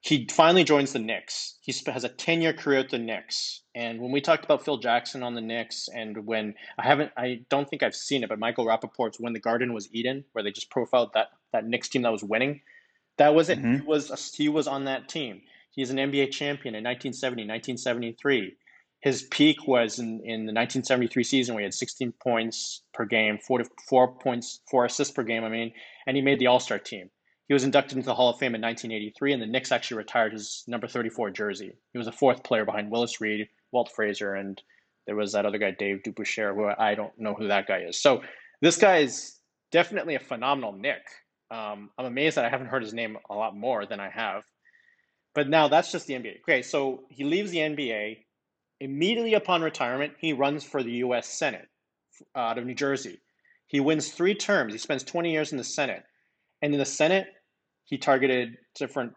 he finally joins the Knicks. He has a ten-year career at the Knicks. And when we talked about Phil Jackson on the Knicks, and when I haven't, I don't think I've seen it, but Michael Rappaport's "When the Garden Was Eden," where they just profiled that that Knicks team that was winning, that was it. Mm-hmm. He was a, he was on that team. He's an N B A champion in nineteen seventy, nineteen seventy-three. His peak was in, in the nineteen seventy-three season, where he had sixteen points per game, four to four points, four assists per game. I mean, and he made the All-Star team. He was inducted into the Hall of Fame in nineteen eighty-three, and the Knicks actually retired his number thirty-four jersey. He was the fourth player behind Willis Reed, Walt Frazier, and there was that other guy, Dave Dubusschere, who I don't know who that guy is. So this guy is definitely a phenomenal Knick. Um, I'm amazed that I haven't heard his name a lot more than I have. But now that's just the N B A. Okay, so he leaves the N B A. Immediately upon retirement, he runs for the U S Senate out of New Jersey. He wins three terms. He spends twenty years in the Senate. And in the Senate, he targeted different,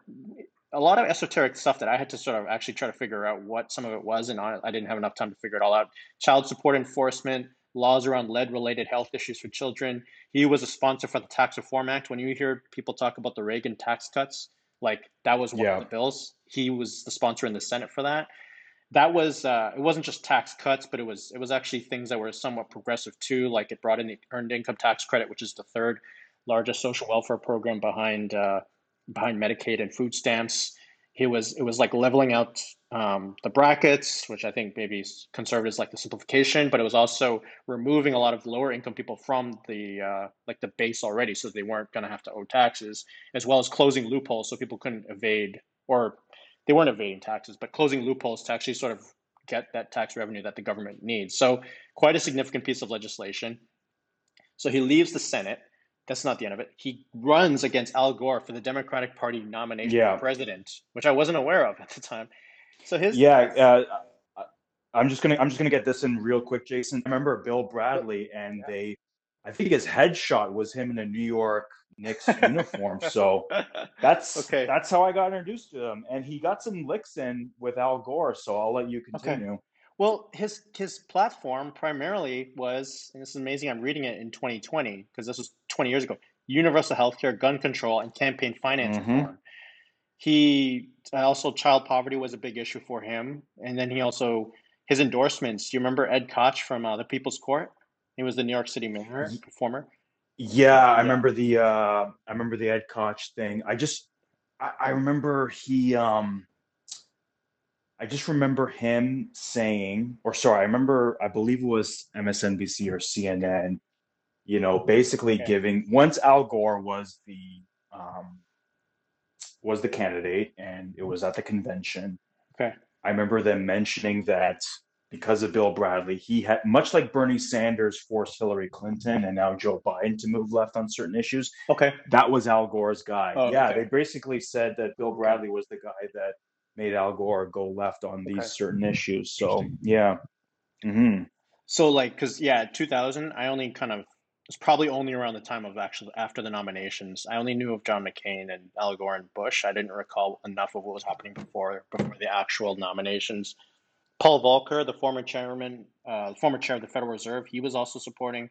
a lot of esoteric stuff that I had to sort of actually try to figure out what some of it was, and I didn't have enough time to figure it all out. Child support enforcement, laws around lead-related health issues for children. He was a sponsor for the Tax Reform Act. When you hear people talk about the Reagan tax cuts, like that was one yeah. of the bills. He was the sponsor in the Senate for that. That was, uh, it wasn't just tax cuts, but it was it was actually things that were somewhat progressive too, like it brought in the Earned Income Tax Credit, which is the third largest social welfare program behind uh, behind Medicaid and food stamps. It was it was like leveling out um, the brackets, which I think maybe conservatives like the simplification, but it was also removing a lot of lower income people from the uh, like the base already, so they weren't going to have to owe taxes, as well as closing loopholes so people couldn't evade, or they weren't evading taxes, but closing loopholes to actually sort of get that tax revenue that the government needs. So quite a significant piece of legislation. So he leaves the Senate. That's not the end of it. He runs against Al Gore for the Democratic Party nomination yeah. for president, which I wasn't aware of at the time. So his yeah, uh, I'm just gonna I'm just gonna get this in real quick, Jason. I remember Bill Bradley, and yeah. they, I think his headshot was him in a New York Knicks uniform. So that's okay. That's how I got introduced to him, and he got some licks in with Al Gore. So I'll let you continue. Okay. Well, his his platform primarily was, and this is amazing, I'm reading it in twenty twenty, because this was twenty years ago, universal healthcare, gun control, and campaign finance mm-hmm. reform. He also, child poverty was a big issue for him. And then he also, his endorsements, do you remember Ed Koch from uh, the People's Court? He was the New York City mayor, former. Yeah, yeah, I remember the uh, I remember the Ed Koch thing. I just, I, I remember he... Um... I just remember him saying, or sorry, I remember, I believe it was M S N B C or C N N, you know, basically okay. giving, once Al Gore was the um, was the candidate and it was at the convention. Okay. I remember them mentioning that because of Bill Bradley, he had, much like Bernie Sanders forced Hillary Clinton and now Joe Biden to move left on certain issues. Okay. That was Al Gore's guy. Oh, yeah. Okay. They basically said that Bill Bradley was the guy that made Al Gore go left on these okay. certain issues. So, yeah. Mm-hmm. So, like, because, yeah, two thousand, I only kind of, it's probably only around the time of actually after the nominations. I only knew of John McCain and Al Gore and Bush. I didn't recall enough of what was happening before before the actual nominations. Paul Volcker, the former chairman, uh, former chair of the Federal Reserve, he was also supporting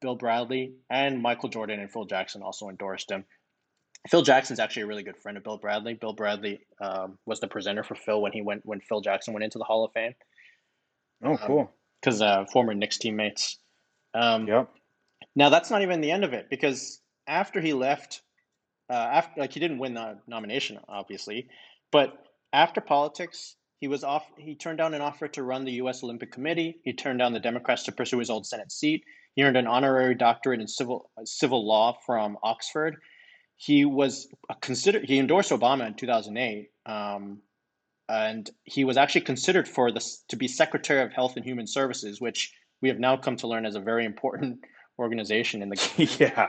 Bill Bradley, and Michael Jordan and Phil Jackson also endorsed him. Phil Jackson's actually a really good friend of Bill Bradley. Bill Bradley um, was the presenter for Phil when he went when Phil Jackson went into the Hall of Fame. Oh, cool! Because um, uh, former Knicks teammates. Um, yep. Now that's not even the end of it, because after he left, uh, after like he didn't win the nomination, obviously, but after politics, he was off. He turned down an offer to run the U S Olympic Committee. He turned down the Democrats to pursue his old Senate seat. He earned an honorary doctorate in civil uh, civil law from Oxford. He was considered. He endorsed Obama in two thousand eight, um, and he was actually considered for this to be Secretary of Health and Human Services, which we have now come to learn as a very important organization in the. yeah,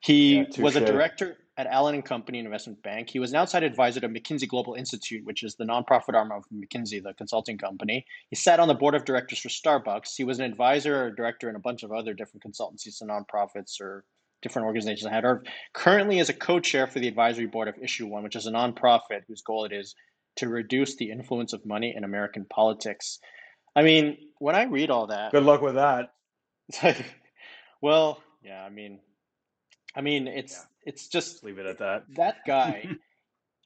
he yeah, was a director at Allen and Company Investment Bank. He was an outside advisor to McKinsey Global Institute, which is the nonprofit arm of McKinsey, the consulting company. He sat on the board of directors for Starbucks. He was an advisor or director in a bunch of other different consultancies and nonprofits or. Different organizations I had heard of. Currently is a co-chair for the advisory board of Issue One, which is a nonprofit whose goal it is to reduce the influence of money in American politics. I mean, when I read all that, good luck with that. It's like, well, yeah, I mean, I mean, it's yeah. it's just leave it at that. That guy.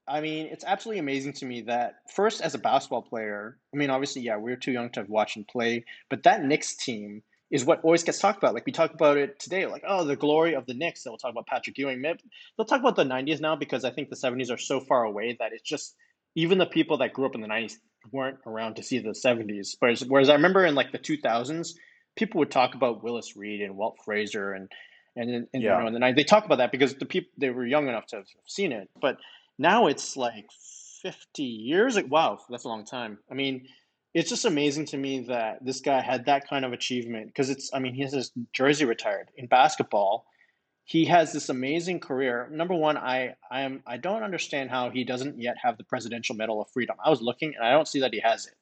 I mean, it's absolutely amazing to me that first as a basketball player, I mean, obviously, yeah, we were too young to watch and play, but that Knicks team. Is what always gets talked about. Like we talk about it today, like, oh, the glory of the Knicks. They'll talk about Patrick Ewing. They'll talk about the nineties now because I think the seventies are so far away that it's just, even the people that grew up in the nineties weren't around to see the seventies. Whereas, whereas I remember in like the two thousands, people would talk about Willis Reed and Walt Frazier and, and, and, and yeah. you know, in the nineties, they talk about that because the people, they were young enough to have seen it. But now it's like fifty years. Like, wow, that's a long time. I mean, it's just amazing to me that this guy had that kind of achievement because it's, I mean, he has his jersey retired in basketball. He has this amazing career. Number one, I, I am, I don't understand how he doesn't yet have the Presidential Medal of Freedom. I was looking and I don't see that he has it.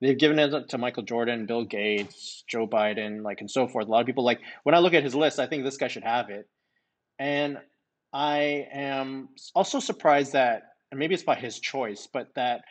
They've given it to Michael Jordan, Bill Gates, Joe Biden, like, and so forth. A lot of people like, when I look at his list, I think this guy should have it. And I am also surprised that, and maybe it's by his choice, but that,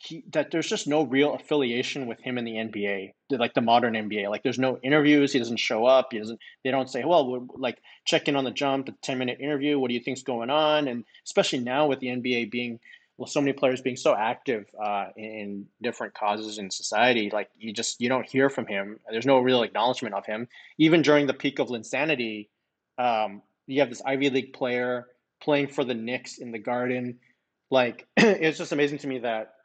He, that there's just no real affiliation with him in the N B A, like the modern N B A. Like there's no interviews. He doesn't show up. He doesn't. They don't say, well, we're like check in on the jump, a ten minute interview. What do you think's going on? And especially now with the N B A being, well, so many players being so active uh, in, in different causes in society, like you just you don't hear from him. There's no real acknowledgement of him. Even during the peak of insanity, um, you have this Ivy League player playing for the Knicks in the Garden. Like it's just amazing to me that.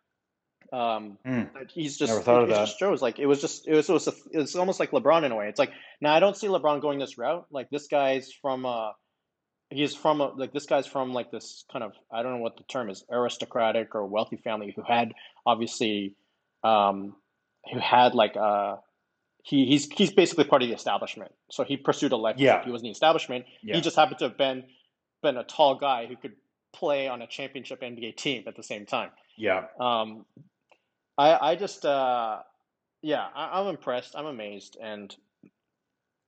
Um, mm, he's just, never thought of that. Just shows like it was just it was it was, a, it was almost like LeBron in a way. It's like now I don't see LeBron going this route. Like this guy's from uh he's from a, like this guy's from like this kind of I don't know what the term is, aristocratic or wealthy family who had obviously um who had like uh he he's he's basically part of the establishment. So he pursued a life yeah. like he was in the establishment. Yeah. He just happened to have been been a tall guy who could play on a championship N B A team at the same time. Yeah. Um. I, I just, uh, yeah, I, I'm impressed. I'm amazed. And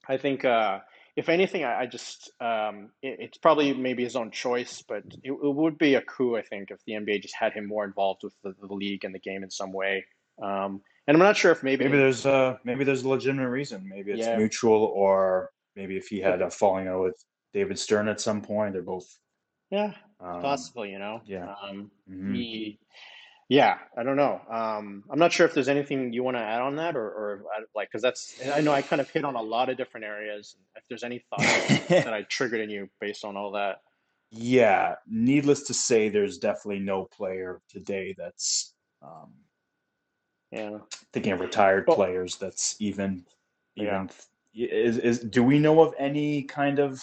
I think, uh, if anything, I, I just, um, it, it's probably maybe his own choice, but it, it would be a coup, I think, if the N B A just had him more involved with the, the league and the game in some way. Um, and I'm not sure if maybe. Maybe there's a, maybe there's a legitimate reason. Maybe it's yeah. mutual, or maybe if he had a falling out with David Stern at some point, they're both. Yeah, um, possible, you know? Yeah. Um, mm-hmm. He. Yeah, I don't know. Um, I'm not sure if there's anything you want to add on that, or, or like, because that's I know I kind of hit on a lot of different areas. If there's any thoughts that I triggered in you based on all that, yeah. Needless to say, there's definitely no player today that's, um, yeah, thinking of retired well, players that's even, even yeah. is is. Do we know of any kind of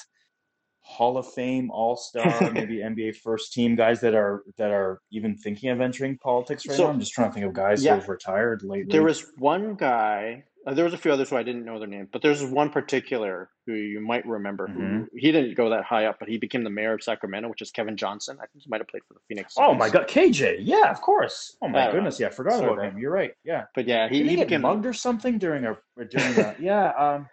Hall of Fame, All-Star, maybe N B A first team guys that are that are even thinking of entering politics right so, now? I'm just trying to think of guys yeah. who have retired lately. There was one guy, uh, there was a few others who I didn't know their name, but there's one particular who you might remember. Mm-hmm. Who he didn't go that high up, but he became the mayor of Sacramento, which is Kevin Johnson. I think he might have played for the Phoenix. Oh, Knicks. My God. K J. Yeah, of course. Oh, my goodness. Know. Yeah, I forgot Sorry, about man. him. You're right. Yeah. But, yeah. He, Did he, he get became... mugged or something during a during that? yeah. Um,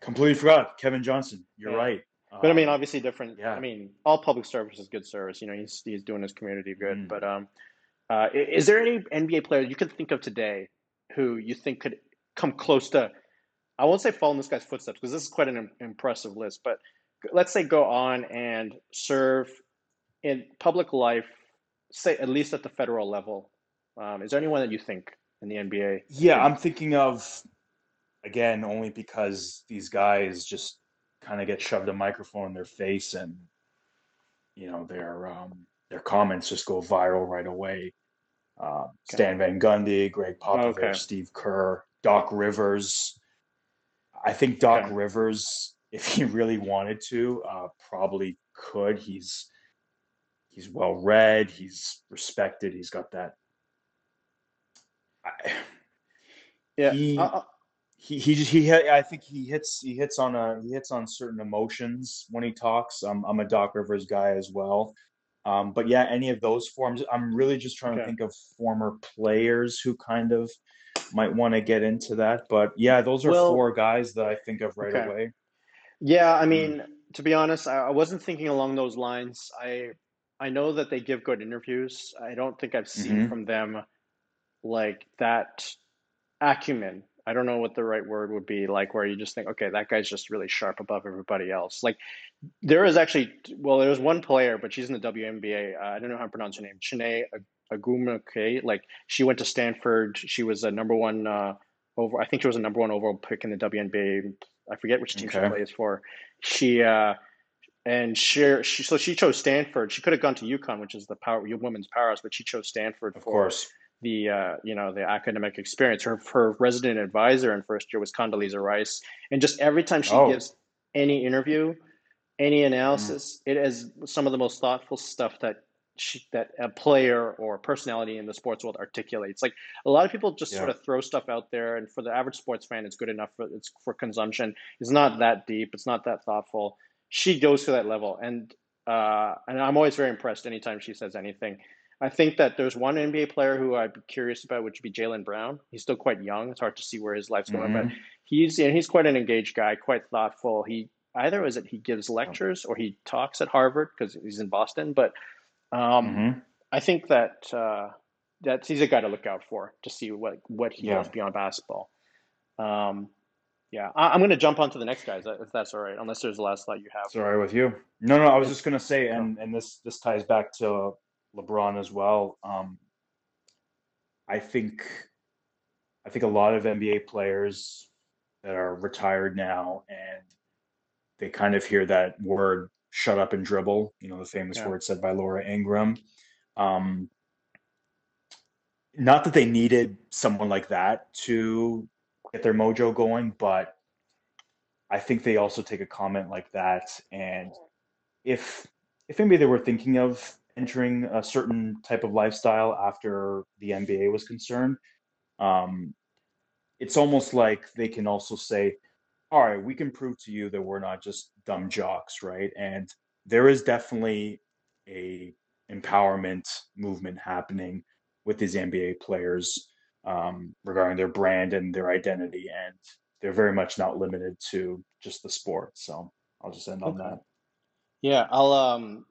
Completely forgot Kevin Johnson. You're yeah. right, but um, I mean, obviously, different. Yeah. I mean, all public service is good service. You know, he's he's doing his community good. Mm. But um, uh, is there any N B A player you could think of today who you think could come close to? I won't say follow in this guy's footsteps because this is quite an impressive list. But let's say, go on and serve in public life, say at least at the federal level? Um, is there anyone that you think in the N B A? Yeah, I'm thinking of, again, only because these guys just kind of get shoved a microphone in their face and, you know, their um, their comments just go viral right away. Uh, okay. Stan Van Gundy, Greg Popovich, okay. Steve Kerr, Doc Rivers. I think Doc okay. Rivers, if he really wanted to, uh, probably could. He's he's well read. He's respected. He's got that. I, yeah. He, uh, uh, he he just he I think he hits he hits on a he hits on certain emotions when he talks. I'm I'm a Doc Rivers guy as well. Um, but yeah, any of those forms. I'm really just trying okay. to think of former players who kind of might want to get into that. But yeah, those are well, four guys that I think of right okay. away. Yeah, I mean, mm. to be honest, I, I wasn't thinking along those lines. I I know that they give good interviews. I don't think I've seen mm-hmm. from them like that acumen. I don't know what the right word would be, like where you just think, okay, that guy's just really sharp above everybody else. Like there is actually, well, there was one player, but she's in the W N B A. Uh, I don't know how to pronounce her name. Chiney Agwumoke. Like she went to Stanford. She was a number one uh, over. I think she was a number one overall pick in the W N B A. I forget which team okay. she plays for. She uh, and she, she so she chose Stanford. She could have gone to UConn, which is the power women's powerhouse, but she chose Stanford. Of for, course. the, uh, you know, the academic experience. Her, her resident advisor in first year was Condoleezza Rice. And just every time she oh. gives any interview, any analysis, mm. it is some of the most thoughtful stuff that she, that a player or a personality in the sports world articulates. Like a lot of people just yeah. sort of throw stuff out there, and for the average sports fan, it's good enough for, it's for consumption. It's not that deep. It's not that thoughtful. She goes to that level. And, uh, and I'm always very impressed anytime she says anything. I think that there's one N B A player who I'd be curious about, which would be Jaylen Brown. He's still quite young. It's hard to see where his life's going, mm-hmm. but he's you know, he's quite an engaged guy, quite thoughtful. He either is it he gives lectures or he talks at Harvard because he's in Boston. But um, mm-hmm. I think that uh, that's he's a guy to look out for to see what what he yeah. does beyond basketball. Um, yeah, I, I'm going to jump on to the next guys if that's all right, unless there's the last thought you have. It's all right with you. No, no, I was just going to say, and and this this ties back to LeBron as well. Um, I think, I think a lot of N B A players that are retired now, and they kind of hear that word "shut up and dribble." You know, the famous yeah. word said by Laura Ingram. Um, not that they needed someone like that to get their mojo going, but I think they also take a comment like that. And if if maybe they were thinking of entering a certain type of lifestyle after the N B A was concerned, um, it's almost like they can also say, all right, we can prove to you that we're not just dumb jocks, right? And there is definitely a empowerment movement happening with these N B A players um, regarding their brand and their identity, and they're very much not limited to just the sport. So I'll just end okay. on that. Yeah, I'll... Um...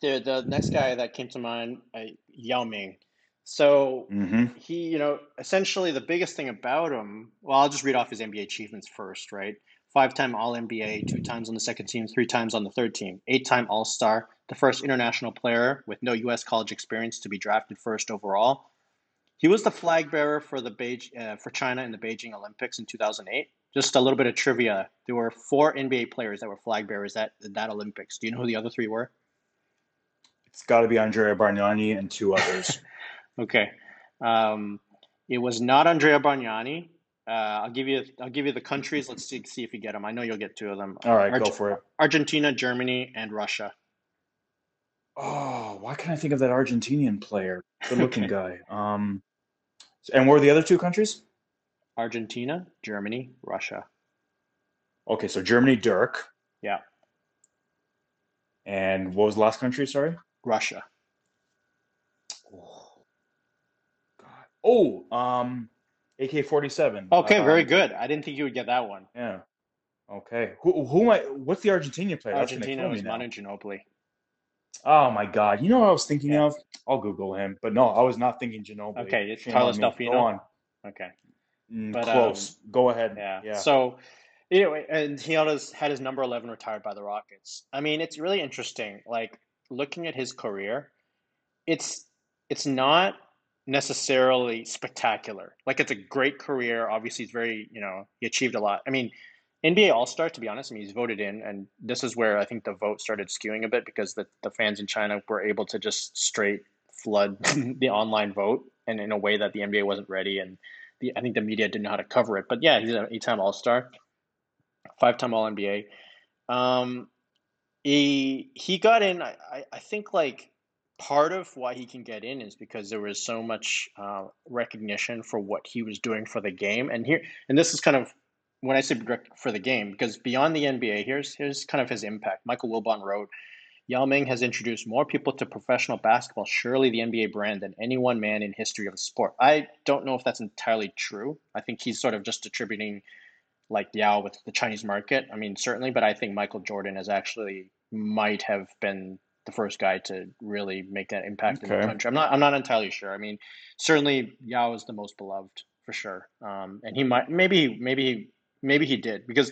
The, the next guy that came to mind, uh, Yao Ming. So mm-hmm. he, you know, essentially the biggest thing about him, well, I'll just read off his N B A achievements first, right? Five-time All-N B A, two times on the second team, three times on the third team, eight-time All-Star, the first international player with no U S college experience to be drafted first overall. He was the flag bearer for, the Beij- uh, for China in the Beijing Olympics in two thousand eight. Just a little bit of trivia. There were four N B A players that were flag bearers at that, that Olympics. Do you know who the other three were? It's got to be Andrea Bargnani and two others. okay, um, it was not Andrea Bargnani. Uh, I'll give you. I'll give you the countries. Let's see, see if you get them. I know you'll get two of them. All right, Arge- go for it. Argentina, Germany, and Russia. Oh, why can't I think of that Argentinian player, good-looking guy? Um, and what were the other two countries? Argentina, Germany, Russia. Okay, so Germany, Dirk. Yeah. And what was the last country? Sorry. Russia. Oh, God. Oh, um, A K forty-seven. Okay, um, very good. I didn't think you would get that one. Yeah. Okay. Who? Who am I? What's the Argentina player? Argentina was Manu Ginobili. Oh my God! You know what I was thinking yeah. of? I'll Google him. But no, I was not thinking Ginobili. Okay, it's Carlos Delfino. Go on. Okay. Mm, but, close. Um, Go ahead. Yeah. yeah. So. Anyway, and he had his, had his number eleven retired by the Rockets. I mean, it's really interesting. Like, looking at his career, it's it's not necessarily spectacular. Like, it's a great career. Obviously, he's very, you know, he achieved a lot. I mean, N B A All-Star, to be honest, I mean, he's voted in, and this is where I think the vote started skewing a bit because the, the fans in China were able to just straight flood the online vote, and in a way that the N B A wasn't ready, and the, I think the media didn't know how to cover it. But yeah, he's an eight-time All-Star. Five-time All-N B A. Um, he he got in, I, I think, like, part of why he can get in is because there was so much uh, recognition for what he was doing for the game. And here, and this is kind of, when I say for the game, because beyond the N B A, here's here's kind of his impact. Michael Wilbon wrote, Yao Ming has introduced more people to professional basketball, surely the N B A brand, than any one man in history of the sport. I don't know if that's entirely true. I think he's sort of just attributing like Yao with the Chinese market. I mean, certainly, but I think Michael Jordan has actually might have been the first guy to really make that impact okay. in the country. I'm not I'm not entirely sure. I mean, certainly Yao is the most beloved for sure. Um, and he might maybe maybe maybe he did, because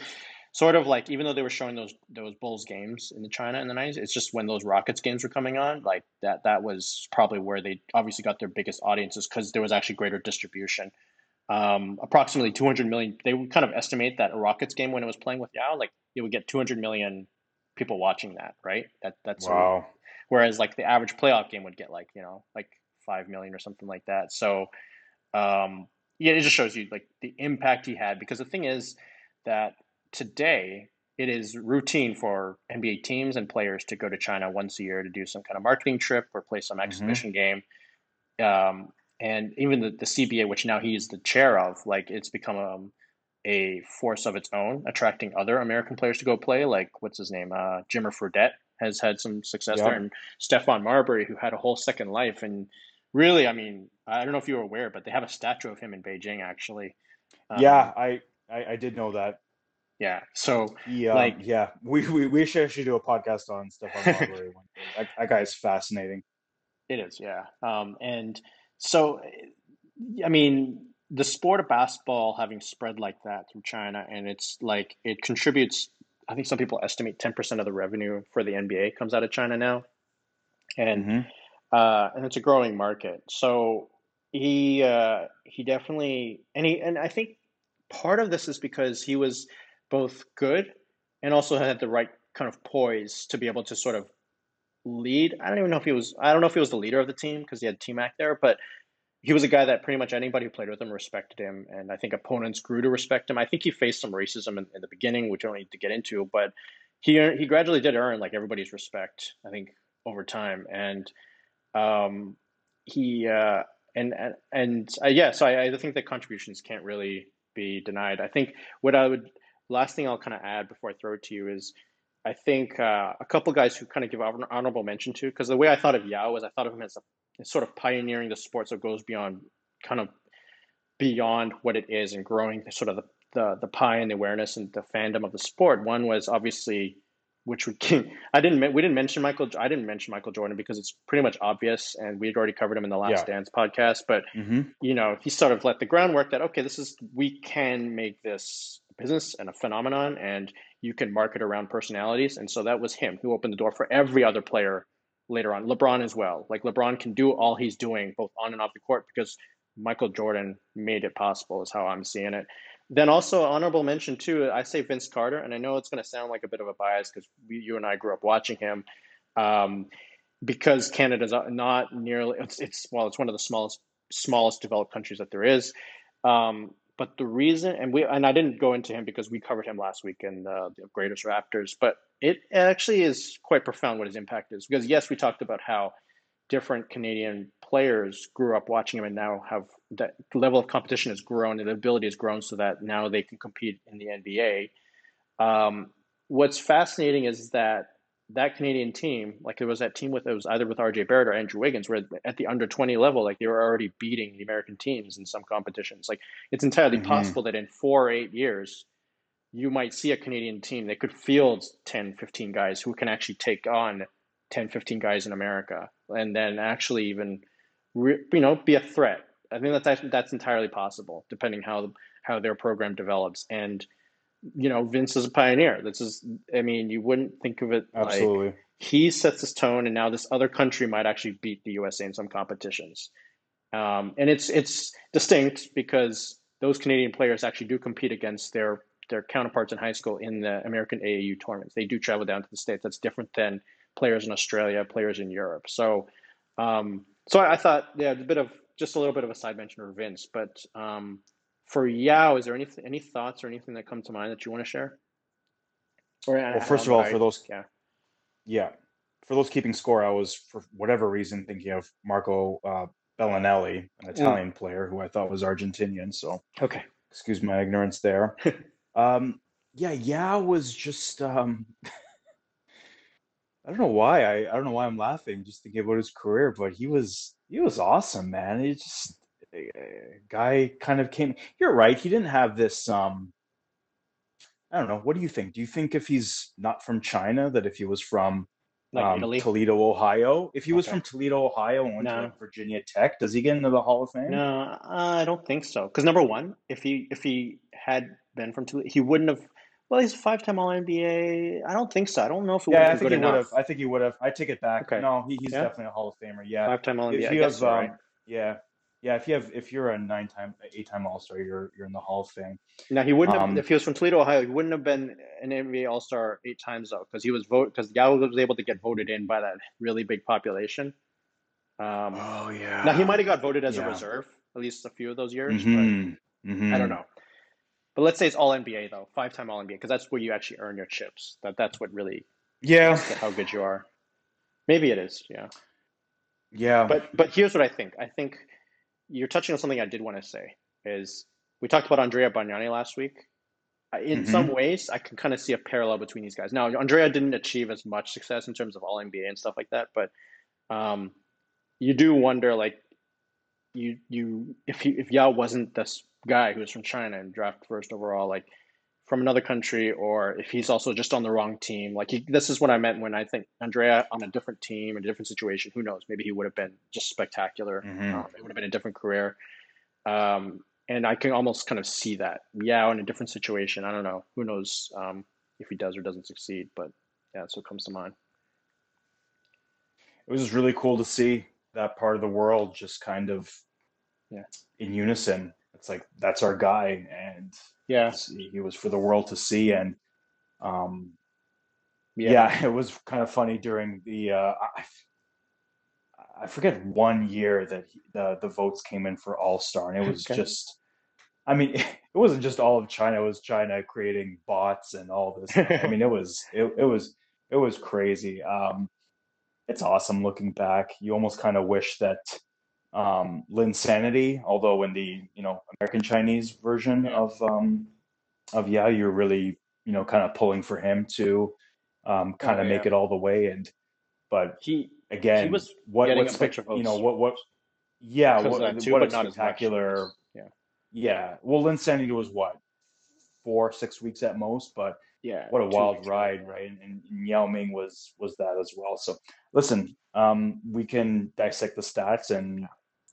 sort of like, even though they were showing those those Bulls games in the China in the nineties, it's just when those Rockets games were coming on, like that that was probably where they obviously got their biggest audiences, because there was actually greater distribution. Um, approximately two hundred million. They would kind of estimate that a Rockets game, when it was playing with Yao, like it would get two hundred million people watching that, right? That that's wow. Sort of, whereas like the average playoff game would get like, you know, like five million or something like that. So um, yeah, it just shows you like the impact he had, because the thing is that today it is routine for N B A teams and players to go to China once a year to do some kind of marketing trip or play some exhibition mm-hmm. game. Um, And even the, the C B A, which now he is the chair of, like it's become a, a force of its own, attracting other American players to go play. Like, what's his name? Uh, Jimmer Fredette has had some success yeah. there. And Stephon Marbury, who had a whole second life. And really, I mean, I don't know if you were aware, but they have a statue of him in Beijing, actually. Um, yeah, I, I, I did know that. Yeah, so yeah, like, yeah, we, we, we should, should do a podcast on Stephon Marbury one day. That, that guy is fascinating. It is, yeah. Um, and... So, I mean, the sport of basketball having spread like that through China, and it's like it contributes, I think some people estimate ten percent of the revenue for the N B A comes out of China now. And mm-hmm. uh, and it's a growing market. So he uh, he definitely and he and I think part of this is because he was both good and also had the right kind of poise to be able to sort of lead. I don't even know if he was, I don't know if he was the leader of the team, because he had T-Mac there, but he was a guy that pretty much anybody who played with him respected him. And I think opponents grew to respect him. I think he faced some racism in, in the beginning, which I don't need to get into, but he, he gradually did earn like everybody's respect, I think, over time. And um, he, uh, and, and, and uh, yeah, so I, I think the contributions can't really be denied. I think what I would, last thing I'll kind of add before I throw it to you is, I think uh, a couple guys who kind of give honorable mention to, because the way I thought of Yao was I thought of him as, a, as sort of pioneering the sport, so it goes beyond kind of beyond what it is and growing the, sort of the, the, the pie and the awareness and the fandom of the sport. One was obviously, which would I didn't we didn't mention Michael I didn't mention Michael Jordan because it's pretty much obvious, and we had already covered him in the Last yeah. Dance podcast. But mm-hmm. you know, he sort of let the groundwork that okay, this is we can make this a business and a phenomenon, and you can market around personalities. And so that was him who opened the door for every other player later on. LeBron as well. Like LeBron can do all he's doing both on and off the court because Michael Jordan made it possible is how I'm seeing it. Then also honorable mention too, I say Vince Carter, and I know it's going to sound like a bit of a bias because you and I grew up watching him um, because Canada's not nearly, it's, it's, well, it's one of the smallest, smallest developed countries that there is. Um, But the reason, and we, and I didn't go into him because we covered him last week in uh, the Greatest Raptors, but it actually is quite profound what his impact is. Because yes, we talked about how different Canadian players grew up watching him and now have that level of competition has grown and the ability has grown so that now they can compete in the N B A. Um, what's fascinating is that that Canadian team, like there was that team with, it was either with R J Barrett or Andrew Wiggins, where at the under twenty level, like they were already beating the American teams in some competitions. Like it's entirely mm-hmm. possible that in four or eight years, you might see a Canadian team that could field ten, fifteen guys who can actually take on ten, fifteen guys in America and then actually even, re- you know, be a threat. I think that's, that's entirely possible depending how, how their program develops. And you know, Vince is a pioneer. This is, I mean, you wouldn't think of it. Absolutely. Like he sets this tone, and now this other country might actually beat the U S A in some competitions. Um, and it's it's distinct because those Canadian players actually do compete against their their counterparts in high school in the American A A U tournaments. They do travel down to the States. That's different than players in Australia, players in Europe. So, um, so I, I thought, yeah, a bit of just a little bit of a side mention for Vince, but um, for Yao, is there any any thoughts or anything that come to mind that you want to share? Or, well, first of all, I, for those, yeah, yeah, for those keeping score, I was for whatever reason thinking of Marco uh, Bellinelli, an Italian mm. player who I thought was Argentinian. So, okay, excuse my ignorance there. Um, yeah, Yao was just, um, I don't know why, I, I don't know why I'm laughing just thinking about his career, but he was, he was awesome, man. He just, a, a guy kind of came, you're right. He didn't have this, um, I don't know. What do you think? Do you think if he's not from China, that if he was from like um, Italy? Toledo, Ohio, if he okay. was from Toledo, Ohio, and went no. to Virginia Tech, does he get into the Hall of Fame? No, I don't think so. Cause number one, if he, if he had been from Toledo, he wouldn't have. Well, he's a five-time All N B A. I don't think so. I don't know if it yeah, would have been good enough. I think he would have. I take it back. Okay. No, he, he's yeah. definitely a Hall of Famer. Yeah, five-time All N B A. If you I have, guess you're um, right. Yeah, yeah. If you have, if you're a nine-time, eight-time All-Star, you're you're in the Hall of Fame. Now he wouldn't um, have, if he was from Toledo, Ohio. He wouldn't have been an N B A All-Star eight times though, because he was vote because Yao was able to get voted in by that really big population. Um, oh yeah. Now he might have got voted as yeah. a reserve at least a few of those years. Mm-hmm. But mm-hmm. I don't know. But let's say it's All N B A though, five-time All N B A, because that's where you actually earn your chips. That that's what really yeah how good you are. Maybe it is, yeah, yeah. But but here's what I think. I think you're touching on something I did want to say. Is we talked about Andrea Bargnani last week. In mm-hmm. some ways, I can kind of see a parallel between these guys. Now Andrea didn't achieve as much success in terms of All N B A and stuff like that, but um, you do wonder like you you if you, if Yao wasn't this guy who's from China and draft first overall, like from another country, or if he's also just on the wrong team, like he, this is what I meant when I think Andrea on a different team in a different situation, who knows, maybe he would have been just spectacular. Mm-hmm. Um, it would have been a different career. Um, and I can almost kind of see that. Yeah. In a different situation. I don't know, who knows um, if he does or doesn't succeed, but yeah, that's what comes to mind. It was really cool to see that part of the world just kind of yeah. in unison. It's like, that's our guy. And yeah, he was for the world to see. And um, yeah. yeah, it was kind of funny during the, uh, I, I forget one year that he, the, the votes came in for All-Star, and it was okay. just, I mean, it wasn't just all of China, it was China creating bots and all this. I mean, it was, it, it was, it was crazy. Um, it's awesome looking back. You almost kind of wish that, um Linsanity, although in the you know American Chinese version yeah. of um of yeah you're really you know kind of pulling for him to um kind of oh, yeah. make it all the way. And but he again he was what what spec- you know what what yeah what, too, what a spectacular yeah yeah well Linsanity was what four six weeks at most, but yeah what a wild ride, right? And, and Yao Ming was was that as well. So listen, um we can dissect the stats and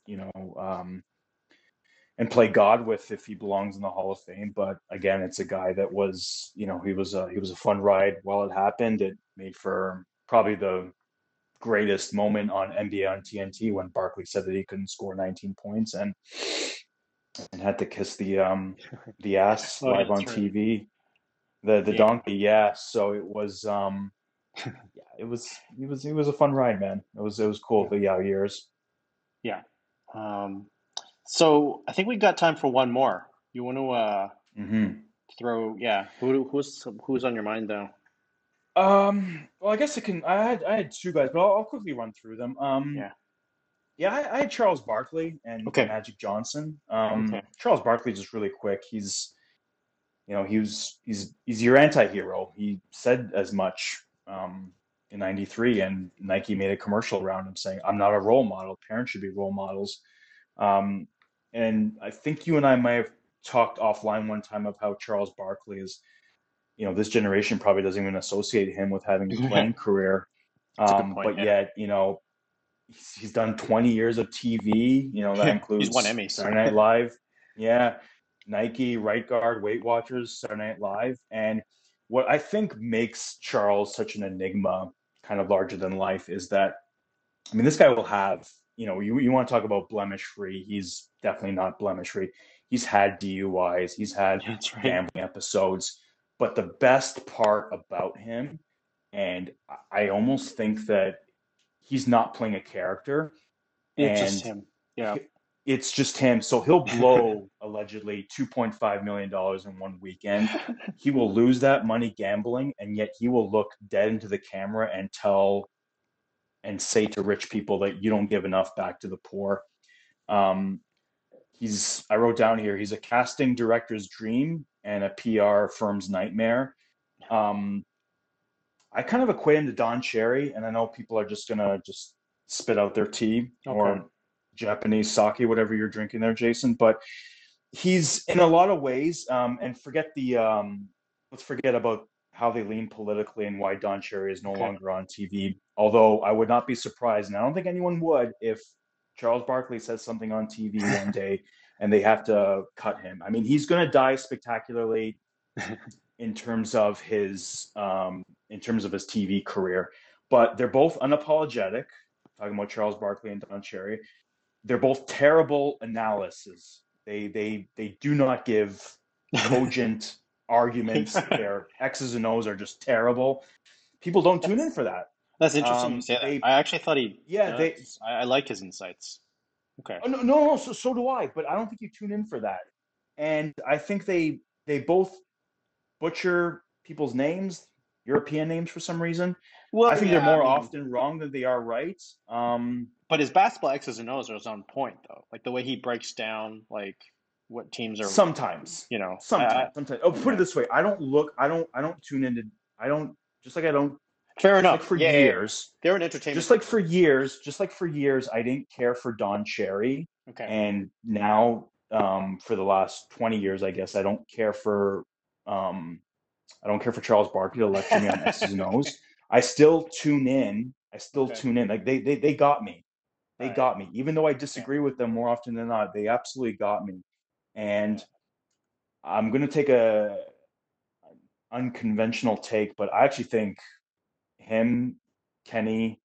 you know, um, and play God with if he belongs in the Hall of Fame. But again, it's a guy that was, you know, he was a, he was a fun ride while it happened. It made for probably the greatest moment on N B A on T N T when Barkley said that he couldn't score nineteen points and and had to kiss the um, the ass oh, live on right. T V, the the yeah. donkey. Yeah, so it was, um, yeah, it was it was it was a fun ride, man. It was it was cool the Yao years. Yeah. Um, so I think we got time for one more. You want to, uh, mm-hmm. throw, yeah. Who, who's, who's on your mind though? Um, well, I guess I can, I had, I had two guys, but I'll, I'll quickly run through them. Um, yeah, yeah, I, I had Charles Barkley and okay. Magic Johnson. Um, okay. Charles Barkley, just really quick. He's, you know, he was, he's, he's your anti-hero. He said as much, um, in ninety-three, and Nike made a commercial around him saying, "I'm not a role model. Parents should be role models." Um, and I think you and I might have talked offline one time of how Charles Barkley is, you know, this generation probably doesn't even associate him with having a playing career. Um, point, but yeah. yet, you know, he's, he's done twenty years of T V. You know, that includes he's won Emmys. Saturday Night Live. Yeah. Nike, Right Guard, Weight Watchers, Saturday Night Live. And what I think makes Charles such an enigma, kind of larger than life, is that, I mean, this guy will have, you know, you, you want to talk about blemish free. He's definitely not blemish free. He's had D U Is. He's had That's right. gambling episodes. But the best part about him, and I almost think that he's not playing a character. It's and just him. Yeah. It's just him. So he'll blow allegedly two point five million dollars in one weekend. He will lose that money gambling, and yet he will look dead into the camera and tell and say to rich people that you don't give enough back to the poor. Um, he's, I wrote down here, he's a casting director's dream and a P R firm's nightmare. Um, I kind of equate him to Don Cherry, and I know people are just going to just spit out their tea okay. or Japanese sake, whatever you're drinking there, Jason. But he's in a lot of ways, um, and forget the, um, let's forget about how they lean politically and why Don Cherry is no okay. longer on T V. Although I would not be surprised, and I don't think anyone would, if Charles Barkley says something on T V one day and they have to cut him. I mean, he's going to die spectacularly in terms of his um, in terms of his T V career. But they're both unapologetic. Talking about Charles Barkley and Don Cherry, they're both terrible analysis. They they they do not give cogent arguments. Their X's and O's are just terrible. People don't tune in for that. That's interesting. Um, you say that. They, I actually thought he. Yeah, they, I, I like his insights. Okay. No, no, no. So so do I. But I don't think you tune in for that. And I think they they both butcher people's names. European names for some reason. Well, I think yeah, they're more I mean, often wrong than they are right. Um, but his basketball X's and O's are on point, though. Like the way he breaks down, like what teams are. Sometimes, you know, sometimes, I, sometimes. Oh, put it this way: I don't look, I don't, I don't tune into, I don't. Just like I don't. Fair enough. Like for yeah, years, yeah. they're an entertainment. Just like for years, just like for years, I didn't care for Don Cherry. Okay. And now, um, for the last twenty years, I guess I don't care for. Um, I don't care for Charles Barkley to lecture me on X's and O's. I still tune in. I still okay. tune in. Like they, they, they got me. They right. got me. Even though I disagree yeah. with them more often than not, they absolutely got me. And I'm going to take a unconventional take, but I actually think him, Kenny,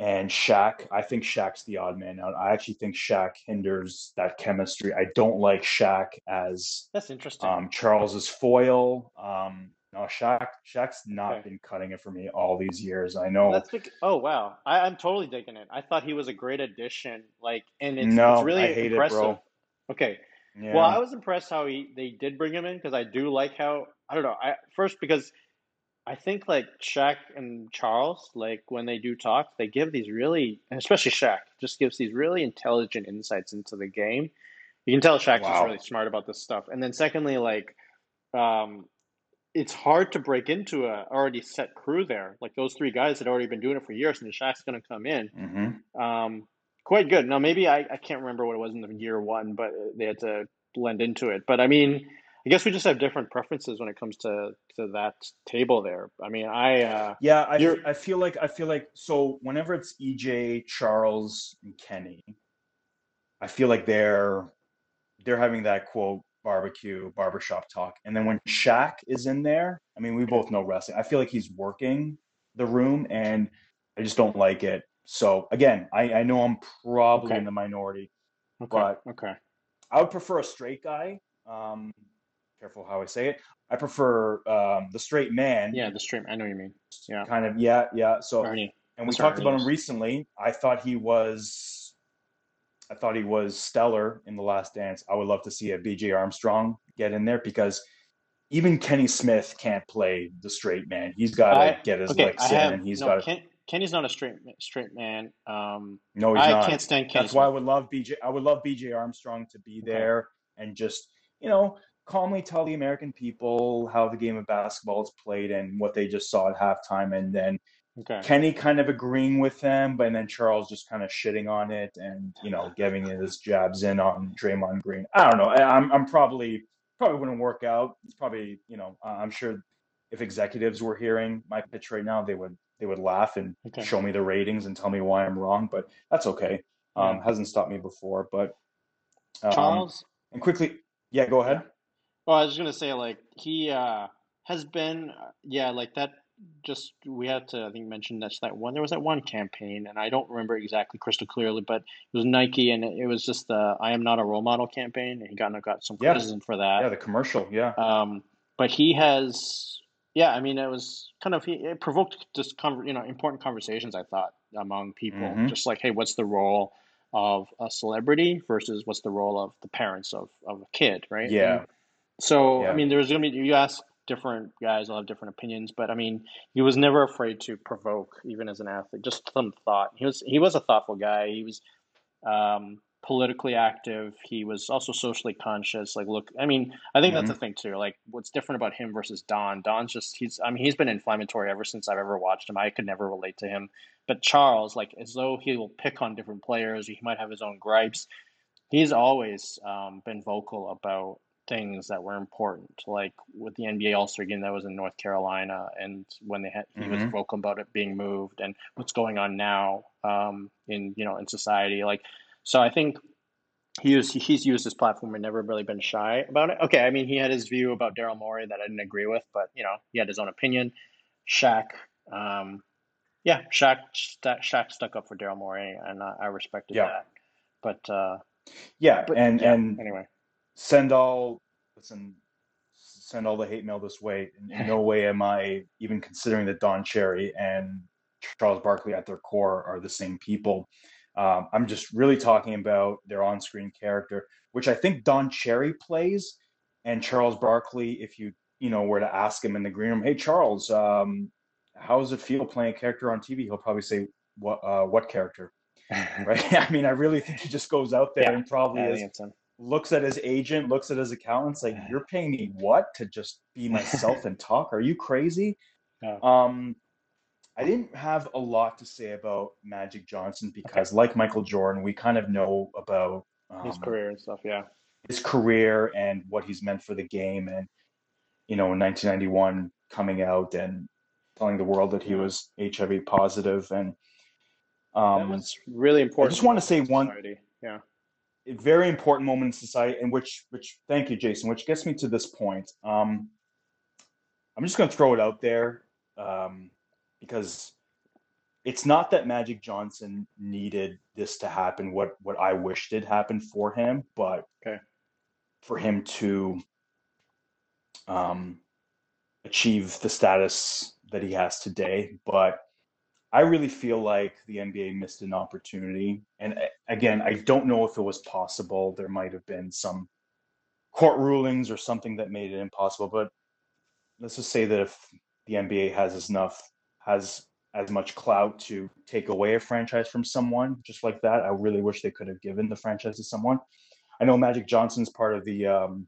and Shaq. I think Shaq's the odd man out. I actually think Shaq hinders that chemistry. I don't like Shaq as that's interesting. Um, Charles's foil. Um, no, Shaq. Shaq's not okay. been cutting it for me all these years. I know. That's like, oh wow, I, I'm totally digging it. I thought he was a great addition. Like, and it's, no, it's really I hate impressive. It, bro. Okay. Yeah. Well, I was impressed how he they did bring him in because I do like how I don't know. I first because. I think like Shaq and Charles, like when they do talk, they give these really, especially Shaq, just gives these really intelligent insights into the game. You can tell Shaq's wow. just really smart about this stuff. And then secondly, like um, it's hard to break into a already set crew there. Like those three guys had already been doing it for years, and Shaq's going to come in. Mm-hmm. Um, quite good. Now maybe I, I can't remember what it was in the year one, but they had to blend into it. But I mean. I guess we just have different preferences when it comes to, to that table there. I mean, I uh, yeah, I, f- I feel like I feel like so whenever it's E J, Charles, and Kenny, I feel like they're they're having that quote barbecue barbershop talk. And then when Shaq is in there, I mean, we both know wrestling. I feel like he's working the room, and I just don't like it. So again, I, I know I'm probably okay. in the minority, okay. but okay, I would prefer a straight guy. Um, Careful how I say it. I prefer um, the straight man. Yeah, the straight. I know what you mean. Yeah, kind of. Yeah, yeah. So, Ernie. and we That's talked about him recently. I thought he was, I thought he was stellar in The Last Dance. I would love to see a B J Armstrong get in there because even Kenny Smith can't play the straight man. He's got to get his okay, legs have, in, and he's no, got. Ken, Kenny's not a straight straight man. Um, no, he's I not. can't stand Kenny. That's Smith. why I would love B J. I would love B J Armstrong to be there okay. and just you know. calmly tell the American people how the game of basketball is played and what they just saw at halftime. And then okay. Kenny kind of agreeing with them, but and then Charles just kind of shitting on it and, you know, giving his jabs in on Draymond Green. I don't know. I'm I'm probably, probably wouldn't work out. It's probably, you know, I'm sure if executives were hearing my pitch right now, they would, they would laugh and okay. show me the ratings and tell me why I'm wrong, but that's okay. Um, yeah. Hasn't stopped me before, but um, Charles and quickly, Yeah, go ahead. Well, I was just gonna say, like, he uh, has been, yeah, like that. Just we had to, I think, mention that's that one. There was that one campaign, and I don't remember exactly crystal clearly, but it was Nike, and it was just the "I am not a role model" campaign, and he got got some criticism yeah. for that. Yeah, the commercial. Yeah. Um, but he has, yeah. I mean, it was kind of he, it provoked just conver- you know important conversations, I thought, among people, mm-hmm. just like, hey, what's the role of a celebrity versus what's the role of the parents of, of a kid, right? Yeah. And so, yeah. I mean, there's going to be, you ask different guys, I'll have different opinions, but I mean, he was never afraid to provoke, even as an athlete, just some thought. He was, he was a thoughtful guy. He was um, politically active. He was also socially conscious. Like, look, I mean, I think mm-hmm. that's the thing too. Like, what's different about him versus Don? Don's just, he's, I mean, he's been inflammatory ever since I've ever watched him. I could never relate to him. But Charles, like, as though he will pick on different players, he might have his own gripes. He's always um, been vocal about things that were important, like with the N B A All-Star game that was in North Carolina, and when they had, he mm-hmm. was vocal about it being moved, and what's going on now um, in you know in society. Like, so I think he was, he's used his platform and never really been shy about it. Okay, I mean, he had his view about Daryl Morey that I didn't agree with, but you know, he had his own opinion. Shaq. Um, Yeah, Shaq, Shaq stuck up for Daryl Morey, and I respected yeah. that. But uh, yeah, but, and yeah, and anyway, send all listen, send all the hate mail this way. In no way am I even considering that Don Cherry and Charles Barkley at their core are the same people. Um, I'm just really talking about their on-screen character, which I think Don Cherry plays, and Charles Barkley. If you you know were to ask him in the green room, hey Charles, um, how does it feel playing a character on T V? He'll probably say, "What? Uh, what character?" Right? I mean, I really think he just goes out there yeah, and probably is, looks at his agent, looks at his accountants, like, "You're paying me what to just be myself and talk? Are you crazy?" No. Um, I didn't have a lot to say about Magic Johnson because, okay. like Michael Jordan, we kind of know about um, his career and stuff. Yeah, his career and what he's meant for the game, and you know, in nineteen ninety-one coming out and telling the world that he was H I V positive, and um, that was really important. I just want to say one, yeah, a very important moment in society, and which, which, thank you, Jason, which gets me to this point. Um, I'm just going to throw it out there um, because it's not that Magic Johnson needed this to happen. What what I wish did happen for him, but okay. for him to um, achieve the status that he has today, but I really feel like the N B A missed an opportunity. And again, I don't know if it was possible. There might have been some court rulings or something that made it impossible. But let's just say that if the N B A has enough, has as much clout to take away a franchise from someone just like that, I really wish they could have given the franchise to someone. I know Magic Johnson's part of the um,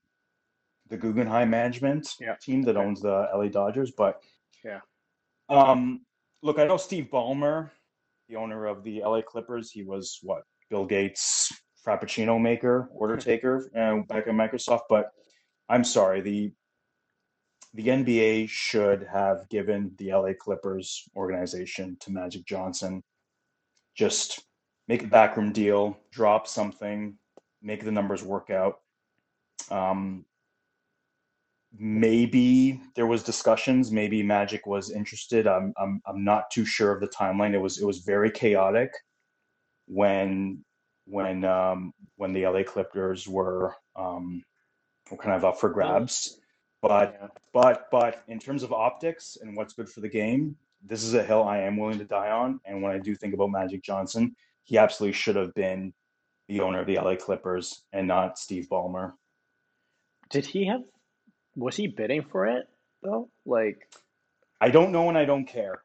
the Guggenheim management yeah. team that owns the L A Dodgers, but yeah. Um, look, I know Steve Ballmer, the owner of the L A Clippers. He was what Bill Gates' Frappuccino maker, order taker uh, back at Microsoft. But I'm sorry, the the N B A should have given the L A Clippers organization to Magic Johnson. Just make a backroom deal, drop something, make the numbers work out. Um, Maybe there was discussions. Maybe Magic was interested. I'm, I'm, I'm not too sure of the timeline. It was, it was very chaotic when, when, um, when the L A Clippers were, um, were kind of up for grabs. But, yeah. but, but in terms of optics and what's good for the game, this is a hill I am willing to die on. And when I do think about Magic Johnson, he absolutely should have been the owner of the L A Clippers and not Steve Ballmer. Did he have? Was he bidding for it though? Like, I don't know, and I don't care.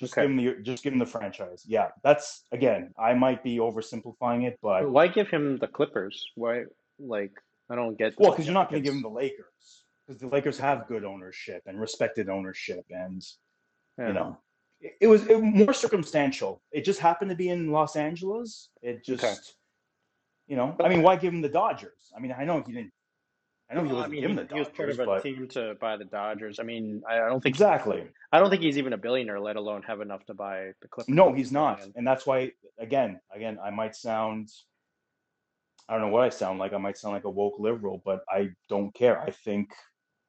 Just okay. give him the just give him the franchise. Yeah, that's again. I might be oversimplifying it, but, but why give him the Clippers? Why, like, I don't get. Well, because you're not going to give him the Lakers, because the Lakers have good ownership and respected ownership, and yeah. you know, it, it was it, more circumstantial. It just happened to be in Los Angeles. It just, okay. you know, I mean, why give him the Dodgers? I mean, I know he didn't. I know he was, I mean, he, the Dodgers, he was part of a but... team to buy the Dodgers. I mean, I don't think exactly. He, I don't think he's even a billionaire, let alone have enough to buy the Clippers. No, he's not, and that's why. Again, again, I might sound I don't know what I sound like. I might sound like a woke liberal, but I don't care. I think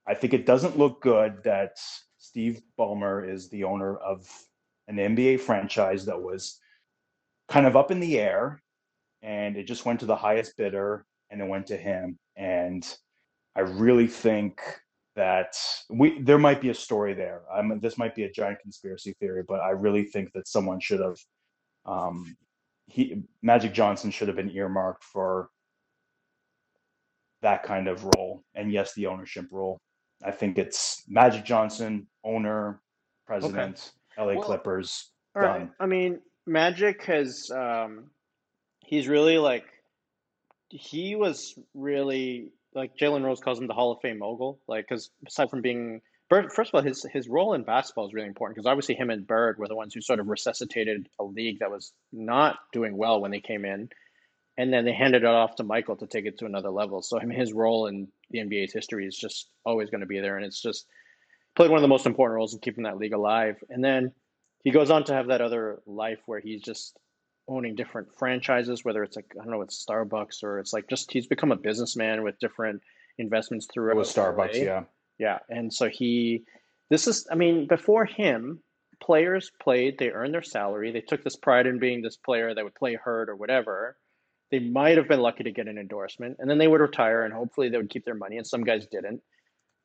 I think it doesn't look good that Steve Ballmer is the owner of an N B A franchise that was kind of up in the air, and it just went to the highest bidder, and it went to him. And I really think that we there might be a story there. I'm, this might be a giant conspiracy theory, but I really think that someone should have um, he Magic Johnson should have been earmarked for that kind of role. And yes, the ownership role. I think it's Magic Johnson, owner, president, okay. L A well, Clippers. All right. I mean, Magic has um, he's really like he was really like Jalen Rose calls him the Hall of Fame mogul. Like, because aside from being Bird, first of all, his his role in basketball is really important because obviously him and Bird were the ones who sort of resuscitated a league that was not doing well when they came in. And then they handed it off to Michael to take it to another level. So I mean, his role in the N B A's history is just always going to be there. And it's just played one of the most important roles in keeping that league alive. And then he goes on to have that other life where he's just owning different franchises, whether it's like, I don't know, it's Starbucks or it's like just he's become a businessman with different investments throughout. It was Starbucks, yeah. Yeah. And so he, this is, I mean, before him, players played, they earned their salary. They took this pride in being this player that would play hurt or whatever. They might have been lucky to get an endorsement, and then they would retire, and hopefully they would keep their money, and some guys didn't.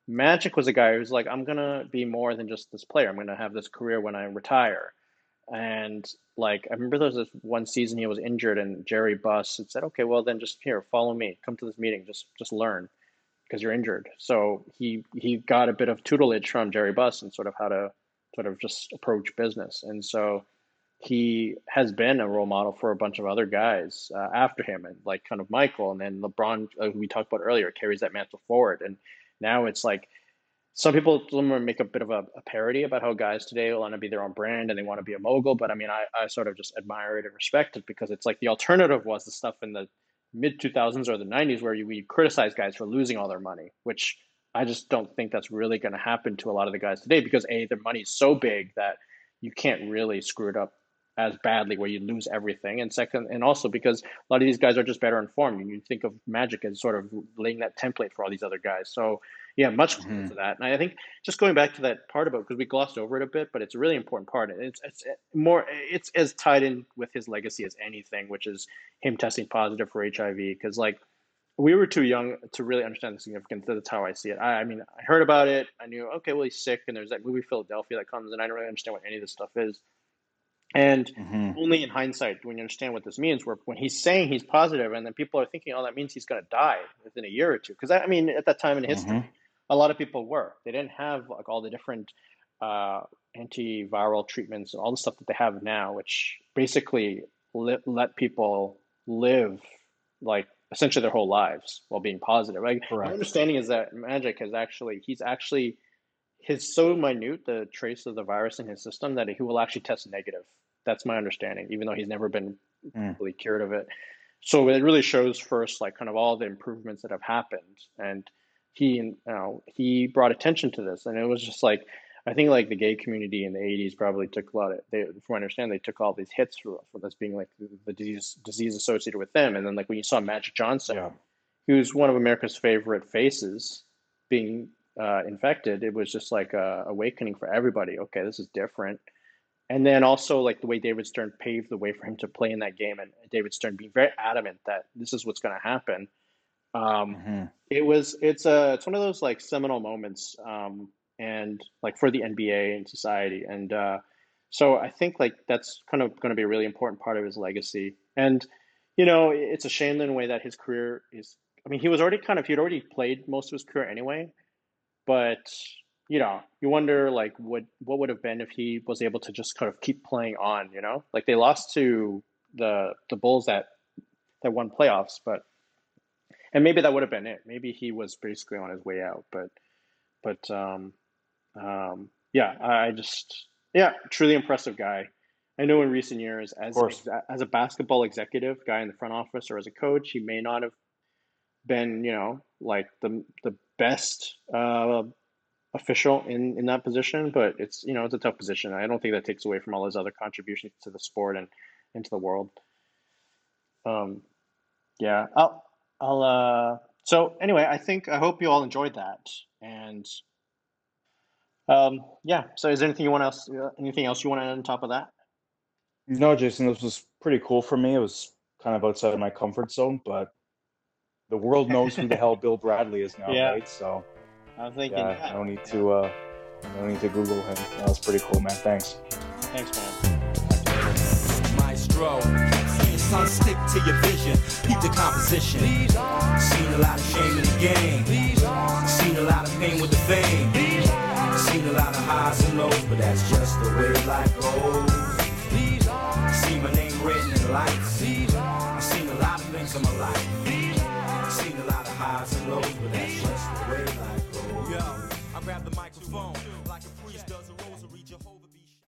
Magic was a guy who's like, I'm going to be more than just this player. I'm going to have this career when I retire. And, like, I remember there was this one season he was injured, and Jerry Buss had said, okay, well, then just here, follow me. Come to this meeting. Just just learn because you're injured. So he he got a bit of tutelage from Jerry Buss and sort of how to sort of just approach business. And so he has been a role model for a bunch of other guys uh, after him, and like kind of Michael, and then LeBron, uh, who we talked about earlier, carries that mantle forward. And now it's like some people make a bit of a, a parody about how guys today want to be their own brand and they want to be a mogul. But I mean, I, I sort of just admire it and respect it because it's like the alternative was the stuff in the mid two thousands or the nineties where you, we criticize guys for losing all their money, which I just don't think that's really going to happen to a lot of the guys today because A, their money is so big that you can't really screw it up as badly where you lose everything. And second, and also because a lot of these guys are just better informed. And you think of Magic as sort of laying that template for all these other guys. So yeah, much mm-hmm. credit to that. And I think just going back to that part about, because we glossed over it a bit, but it's a really important part. It's, it's more, it's as tied in with his legacy as anything, which is him testing positive for H I V. Because like we were too young to really understand the significance. That's how I see it. I, I mean, I heard about it. I knew, okay, well, he's sick. And there's that movie Philadelphia that comes and I don't really understand what any of this stuff is. And mm-hmm. only in hindsight, when you understand what this means, where when he's saying he's positive and then people are thinking, oh, that means he's going to die within a year or two. Because, I mean, at that time in history, mm-hmm. a lot of people were. They didn't have like all the different uh, antiviral treatments and all the stuff that they have now, which basically li- let people live like essentially their whole lives while being positive. Like, my understanding is that Magic has actually, he's actually, his so minute, the trace of the virus in his system, that he will actually test negative. That's my understanding, even though he's never been mm. really cured of it. So it really shows first, like kind of all the improvements that have happened. And he, you know, he brought attention to this. And it was just like, I think like the gay community in the eighties probably took a lot of, they, from what I understand, they took all these hits for, for this being like the disease, disease associated with them. And then like when you saw Magic Johnson, yeah. who's one of America's favorite faces being Uh, infected, it was just like a awakening for everybody. Okay, this is different. And then also like the way David Stern paved the way for him to play in that game, and David Stern being very adamant that this is what's going to happen. Um, mm-hmm. It was it's a it's one of those like seminal moments, um, and like for the N B A and society. And uh, so I think like that's kind of going to be a really important part of his legacy. And you know, it's a shame in a way that his career is. I mean, he was already kind of he'd already played most of his career anyway. But, you know, you wonder, like, what, what would have been if he was able to just kind of keep playing on, you know? Like, they lost to the the Bulls that, that won playoffs, but... And maybe that would have been it. Maybe he was basically on his way out, but... But, um, um, yeah, I just... Yeah, truly impressive guy. I know in recent years, as a, as a basketball executive, guy in the front office or as a coach, he may not have been, you know, like, the the... best uh, official in, in that position, but it's, you know, it's a tough position. I don't think that takes away from all his other contributions to the sport and into the world. Um, yeah. I'll, I'll, uh, so anyway, I think, I hope you all enjoyed that. And um, yeah, so is there anything you want else, anything else you want to add on top of that? No, Jason, this was pretty cool for me. It was kind of outside of my comfort zone, but the world knows who the hell Bill Bradley is now, yeah. right? So I'm thinking, yeah, yeah. I don't need to, uh, I don't need to Google him. That was pretty cool, man. Thanks. Thanks, man. Maestro. Son, stick to your vision, keep the composition. Seen a lot of shame in the game. Seen a lot of pain with the fame. Seen a lot of highs and lows, but that's just the way life goes. See my name written in lights. I've seen a lot of things in my life. Seen a lot of highs and lows, but that's just the way life goes. Yo, I grab the microphone like a priest does.